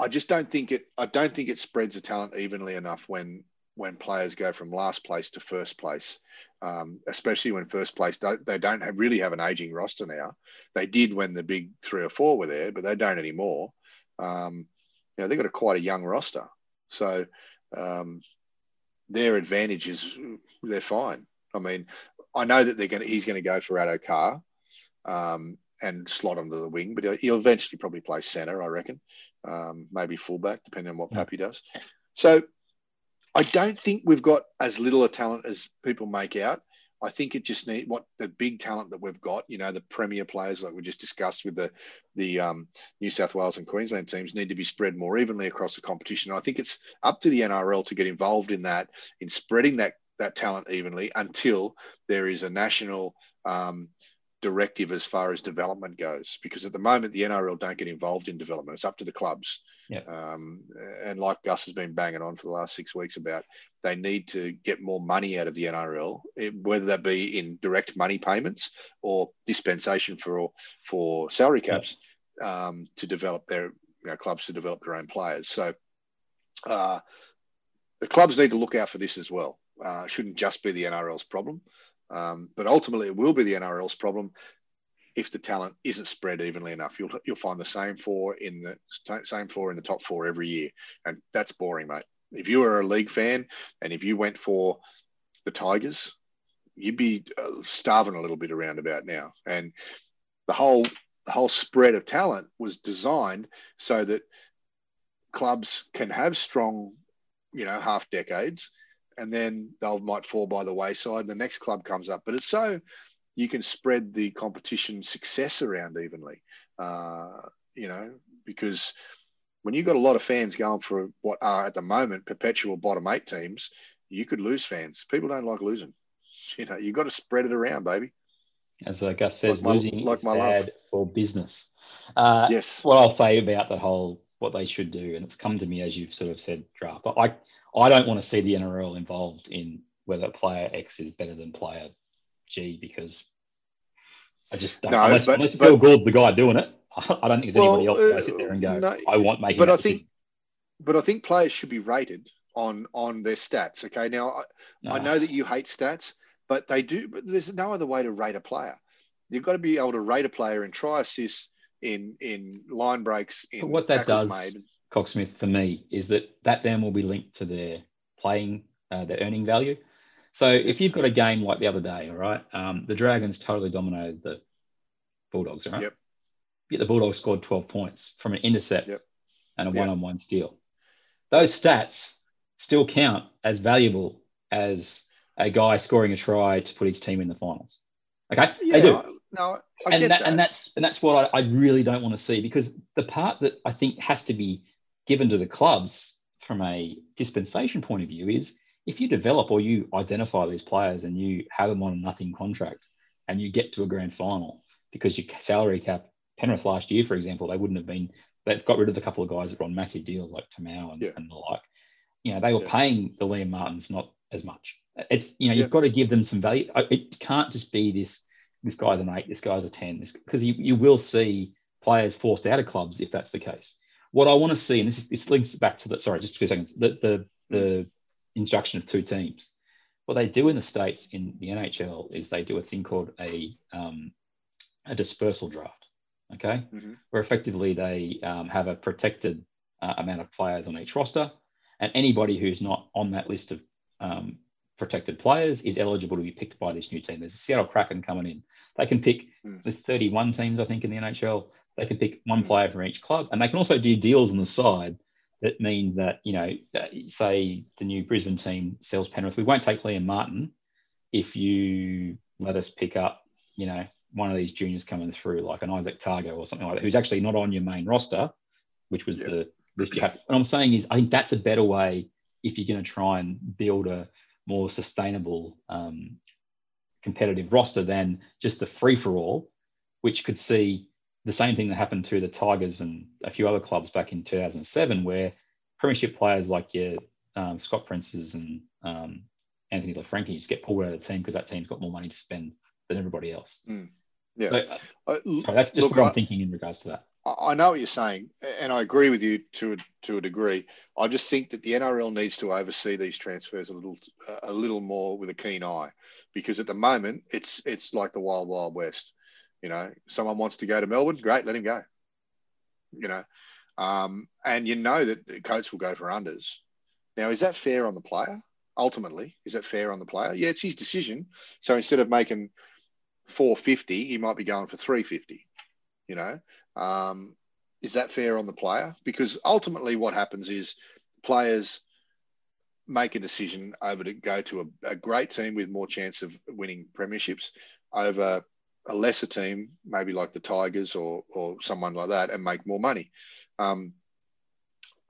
I just don't think it, I don't think it spreads the talent evenly enough when, when players go from last place to first place, um, especially when first place, don't, they don't have, really have an aging roster now. They did when the big three or four were there, but they don't anymore. Um, you know, they've got a, quite a young roster. So um, their advantage is they're fine. I mean, I know that they're going to, he's going to go for Adokar um, and slot onto the wing, but he'll eventually probably play centre, I reckon, um, maybe fullback, depending on what Pappy does. So, I don't think we've got as little a talent as people make out. I think it just need what the big talent that we've got, you know, the premier players like we just discussed with the the um, New South Wales and Queensland teams need to be spread more evenly across the competition. And I think it's up to the N R L to get involved in that, in spreading that that talent evenly until there is a national um, directive as far as development goes. Because at the moment, the N R L don't get involved in development. It's up to the clubs. Yeah. Um, and like Gus has been banging on for the last six weeks about, they need to get more money out of the N R L, whether that be in direct money payments or dispensation for for salary caps, yeah. um, to develop their you know, clubs to develop their own players. So uh, the clubs need to look out for this as well. Uh, it shouldn't just be the N R L's problem, um, but ultimately it will be the N R L's problem if the talent isn't spread evenly enough. You'll you'll find the same four in the same four in the top four every year, and that's boring, mate. If you were a league fan and if you went for the Tigers, you'd be starving a little bit around about now. And the whole the whole spread of talent was designed so that clubs can have strong, you know, half decades, and then they'll might fall by the wayside. And the next club comes up, but it's so you can spread the competition success around evenly, uh, you know, because when you've got a lot of fans going for what are at the moment perpetual bottom eight teams, you could lose fans. People don't like losing. You know, you've got to spread it around, baby. As like Gus says, like my, losing like is my bad love. For business. Uh, yes. What I'll say about the whole, what they should do, and it's come to me as you've sort of said, draft. I, I don't want to see the N R L involved in whether player X is better than player G, because I just don't. No, unless, but, unless but, Phil Gould's the guy doing it, I don't think there's well, anybody else that I sit there and go, no, I want making but that I decision. think, But I think players should be rated on on their stats. Okay, now I, no. I know that you hate stats, but they do. But there's no other way to rate a player. You've got to be able to rate a player in try assists, in in line breaks. In but what that does, made. Cocksmith, for me, is that that then will be linked to their playing, uh, their earning value. So if you've got a game like the other day, all right, um, the Dragons totally dominated the Bulldogs, all right? Yep. Yet the Bulldogs scored twelve points from an intercept yep. and a yep. one-on-one steal. Those stats still count as valuable as a guy scoring a try to put his team in the finals. Okay? Yeah, they do. No, I and get that, that. And that's, and that's what I, I really don't want to see, because the part that I think has to be given to the clubs from a dispensation point of view is, if you develop or you identify these players and you have them on a nothing contract and you get to a grand final because your salary cap, Penrith last year, for example, they wouldn't have been, they've got rid of a couple of guys that were on massive deals like Tamau and, yeah. and the like. You know, they were yeah. paying the Liam Martins not as much. It's, you know, yeah. you've got to give them some value. It can't just be this this guy's an eight, this guy's a ten, because you, you will see players forced out of clubs if that's the case. What I want to see, and this is, this links back to the, sorry, just two seconds, the, the, the introduction of two teams. What they do in the States in the N H L is they do a thing called a um, a dispersal draft, okay? Mm-hmm. Where effectively they um, have a protected uh, amount of players on each roster, and anybody who's not on that list of um, protected players is eligible to be picked by this new team. There's a Seattle Kraken coming in. They can pick, mm-hmm. there's thirty-one teams, I think, in the N H L. They can pick one player from each club, and they can also do deals on the side that means that, you know, say the new Brisbane team sells Penrith. We won't take Liam Martin if you let us pick up, you know, one of these juniors coming through, like an Isaac Targo or something like that, who's actually not on your main roster, which was yep. the list you have to. What I'm saying is I think that's a better way if you're going to try and build a more sustainable um, competitive roster than just the free-for-all, which could see the same thing that happened to the Tigers and a few other clubs back in two thousand seven, where premiership players like your um, Scott Princes and um, Anthony LaFranchi just get pulled out of the team because that team's got more money to spend than everybody else. Mm. Yeah. So, uh, uh, so that's just look, what I'm I, thinking in regards to that. I know what you're saying, and I agree with you to a, to a degree. I just think that the N R L needs to oversee these transfers a little a little more with a keen eye, because at the moment it's it's like the wild, wild west. You know, someone wants to go to Melbourne, great, let him go. You know, um, and you know that the coach will go for unders. Now, is that fair on the player? Ultimately, is that fair on the player? Yeah, it's his decision. So instead of making four fifty, he might be going for three fifty. You know, um, is that fair on the player? Because ultimately what happens is players make a decision over to go to a, a great team with more chance of winning premierships over a lesser team, maybe like the Tigers or or someone like that, and make more money. Um,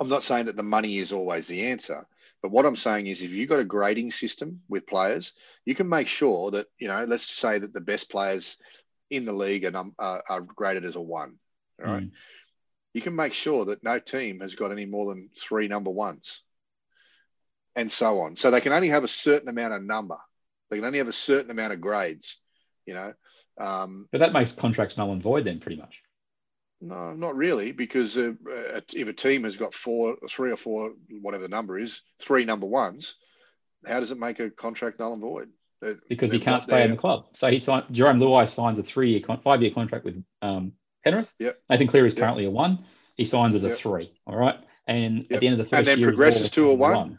I'm not saying that the money is always the answer, but what I'm saying is if you've got a grading system with players, you can make sure that, you know, let's say that the best players in the league are, are, are graded as a one, right? Mm. You can make sure that no team has got any more than three number ones and so on. So they can only have a certain amount of number. They can only have a certain amount of grades, you know. Um, but that makes contracts null and void then, pretty much. No, not really, because uh, uh, if a team has got four, three or four, whatever the number is, three number ones, how does it make a contract null and void? It, because he can't stay there in the club. So he signed, Jerome Luai signs a three-year, con- five-year contract with um, Penrith. Yep. Nathan Cleary is yep. currently a one. He signs as a yep. three, all right? And yep. at the end of the first and then year, progresses to a one. one.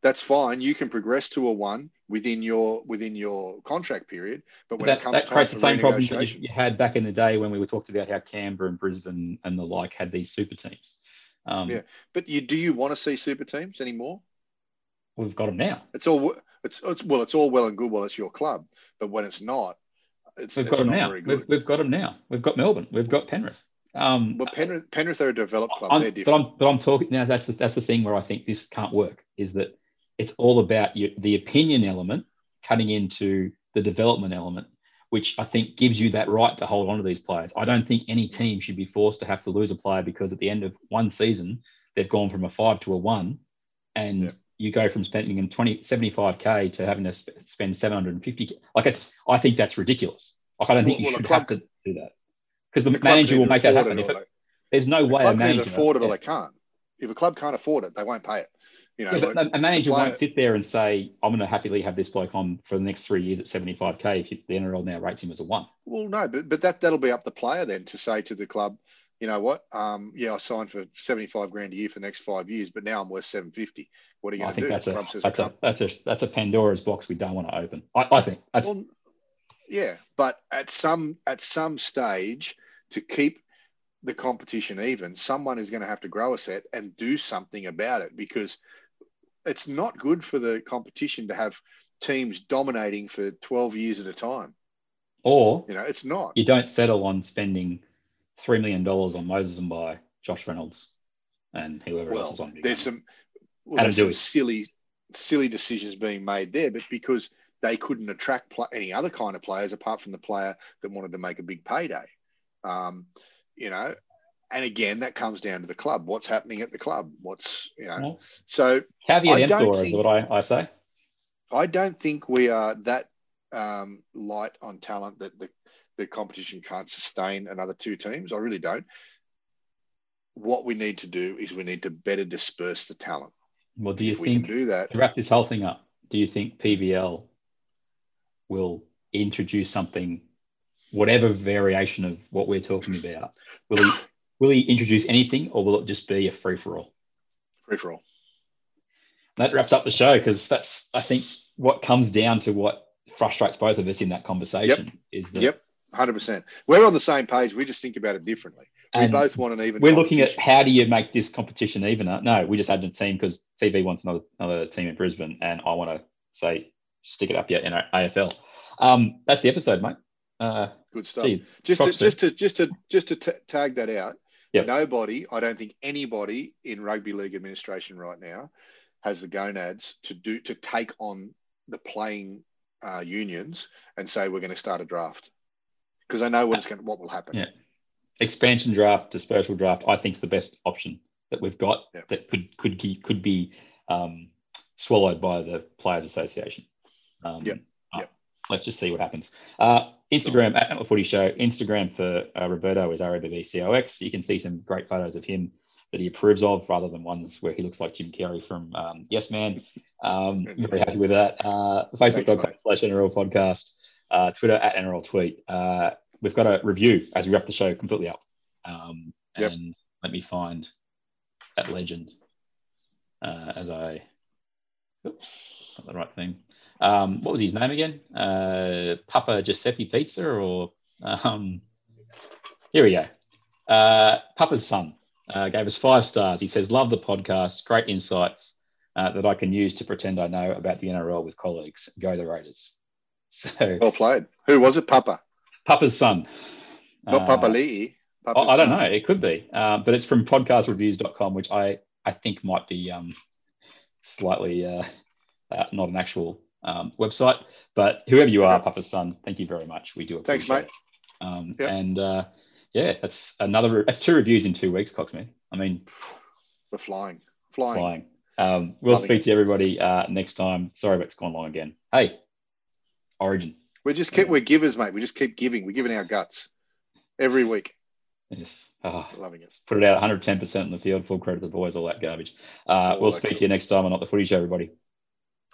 That's fine. You can progress to a one within your within your contract period, but when that, it comes that time creates the same problem that you had back in the day when we were talking about how Canberra and Brisbane and the like had these super teams. Um, yeah, but you do you want to see super teams anymore? We've got them now. It's all it's, it's well, it's all well and good while it's your club, but when it's not, it's, we've got it's them not now. Very good. We've, we've got them now. We've got Melbourne. We've got Penrith. Um, but Penrith, Penrith are a developed club. I'm, They're different. But I'm, but I'm talking now. That's the, that's the thing where I think this can't work. Is that it's all about your, the opinion element cutting into the development element, which I think gives you that right to hold on to these players. I don't think any team should be forced to have to lose a player because at the end of one season, they've gone from a five to a one, and yeah. you go from spending them twenty, seventy-five K to having to sp- spend seven hundred fifty K. Like, it's, I think that's ridiculous. Like, I don't think well, you well, should have could, to do that because the, the manager will make that happen. If it, they, there's no the way a manager can afford it or they can't. If a club can't afford it, they won't pay it. You know, yeah, like but a manager player, won't sit there and say, I'm going to happily have this bloke on for the next three years at seventy-five K if the N R L now rates him as a one. Well, no, but, but that, that'll be up the player then to say to the club, you know what, um, yeah, I signed for seventy-five grand a year for the next five years, but now I'm worth seven fifty. What are you going to do? I think that's a, that's, a, that's, a, that's a Pandora's box we don't want to open, I, I think. That's... Well, yeah, but at some at some stage, to keep the competition even, someone is going to have to grow a set and do something about it, because it's not good for the competition to have teams dominating for twelve years at a time. Or, you know, it's not. You don't settle on spending three million dollars on Moses and by Josh Reynolds and whoever well, else is on. There's some, well, there's some silly, silly decisions being made there, but because they couldn't attract pl- any other kind of players apart from the player that wanted to make a big payday. Um, you know, and again, that comes down to the club. What's happening at the club? What's, you know, well, so caveat emptor is what I, I say. I don't think we are that um, light on talent that the, the competition can't sustain another two teams. I really don't. What we need to do is we need to better disperse the talent. Well, do you if think, we can do that, to wrap this whole thing up, do you think P V L will introduce something, whatever variation of what we're talking about? Will he, will he introduce anything, or will it just be a free-for-all? Free-for-all. That wraps up the show, because that's, I think, what comes down to what frustrates both of us in that conversation. Yep. Is that, yep, one hundred percent. We're on the same page. We just think about it differently. We and both want an even. We're looking at how do you make this competition evener? No, we just added a team because T V wants another another team in Brisbane, and I want to say stick it up here in A F L. Um, that's the episode, mate. Uh, Good stuff. Geez, just, to, just to just to just to t- tag that out. Yep. Nobody, I don't think anybody in rugby league administration right now has the gonads to do to take on the playing uh, unions and say we're going to start a draft, because I know what it's going what will happen. Yeah. Expansion draft, dispersal draft, I think is the best option that we've got, yep, that could could be, could be um, swallowed by the Players Association. Um, yeah. Uh, yep. Let's just see what happens. Uh, Instagram, sure, at Footy Show. Instagram for uh, Roberto is R O B B C O X. You can see some great photos of him that he approves of, rather than ones where he looks like Jim Carrey from um, Yes Man. Um, very happy with that. Uh, Facebook dot com slash N R L podcast. Uh, Twitter at N R L tweet. Uh, We've got a review as we wrap the show completely up. Um, and yep. Let me find that legend uh, as I... Oops, not the right thing. Um, what was his name again? Uh, Papa Giuseppe Pizza or... Um, here we go. Uh, Papa's son uh, gave us five stars. He says, love the podcast, great insights uh, that I can use to pretend I know about the N R L with colleagues. Go the Raiders. So, well played. Who was it, Papa? Papa's son. Not uh, Papa Lee. Papa's I, I don't know. It could be. Uh, but it's from podcast reviews dot com, which I, I think might be um, slightly uh, uh, not an actual um, website. But whoever you are, yeah, Papa's son, thank you very much. We do appreciate it. Thanks, mate. Um, yep. And, uh, yeah, that's another. Re- that's two reviews in two weeks, Coxman. I mean. We're flying. Flying. Flying. Um, we'll Loving speak it. to everybody uh, next time. Sorry, but it's gone long again. Hey, Origin. We just keep, we're givers, mate. We just keep giving. We're giving our guts every week. Yes. Oh, loving it. Put it out one hundred ten percent in the field. Full credit to the boys, all that garbage. Uh, oh, we'll speak to you next time on Not The Footy Show, everybody.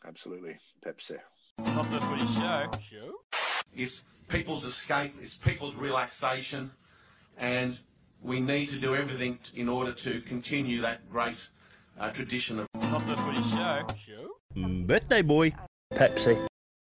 Absolutely. Pepsi. Not The Footy Show. Show. It's people's escape. It's people's relaxation. And we need to do everything in order to continue that great uh, tradition of Not The Footy Show. Show. Birthday boy. Pepsi.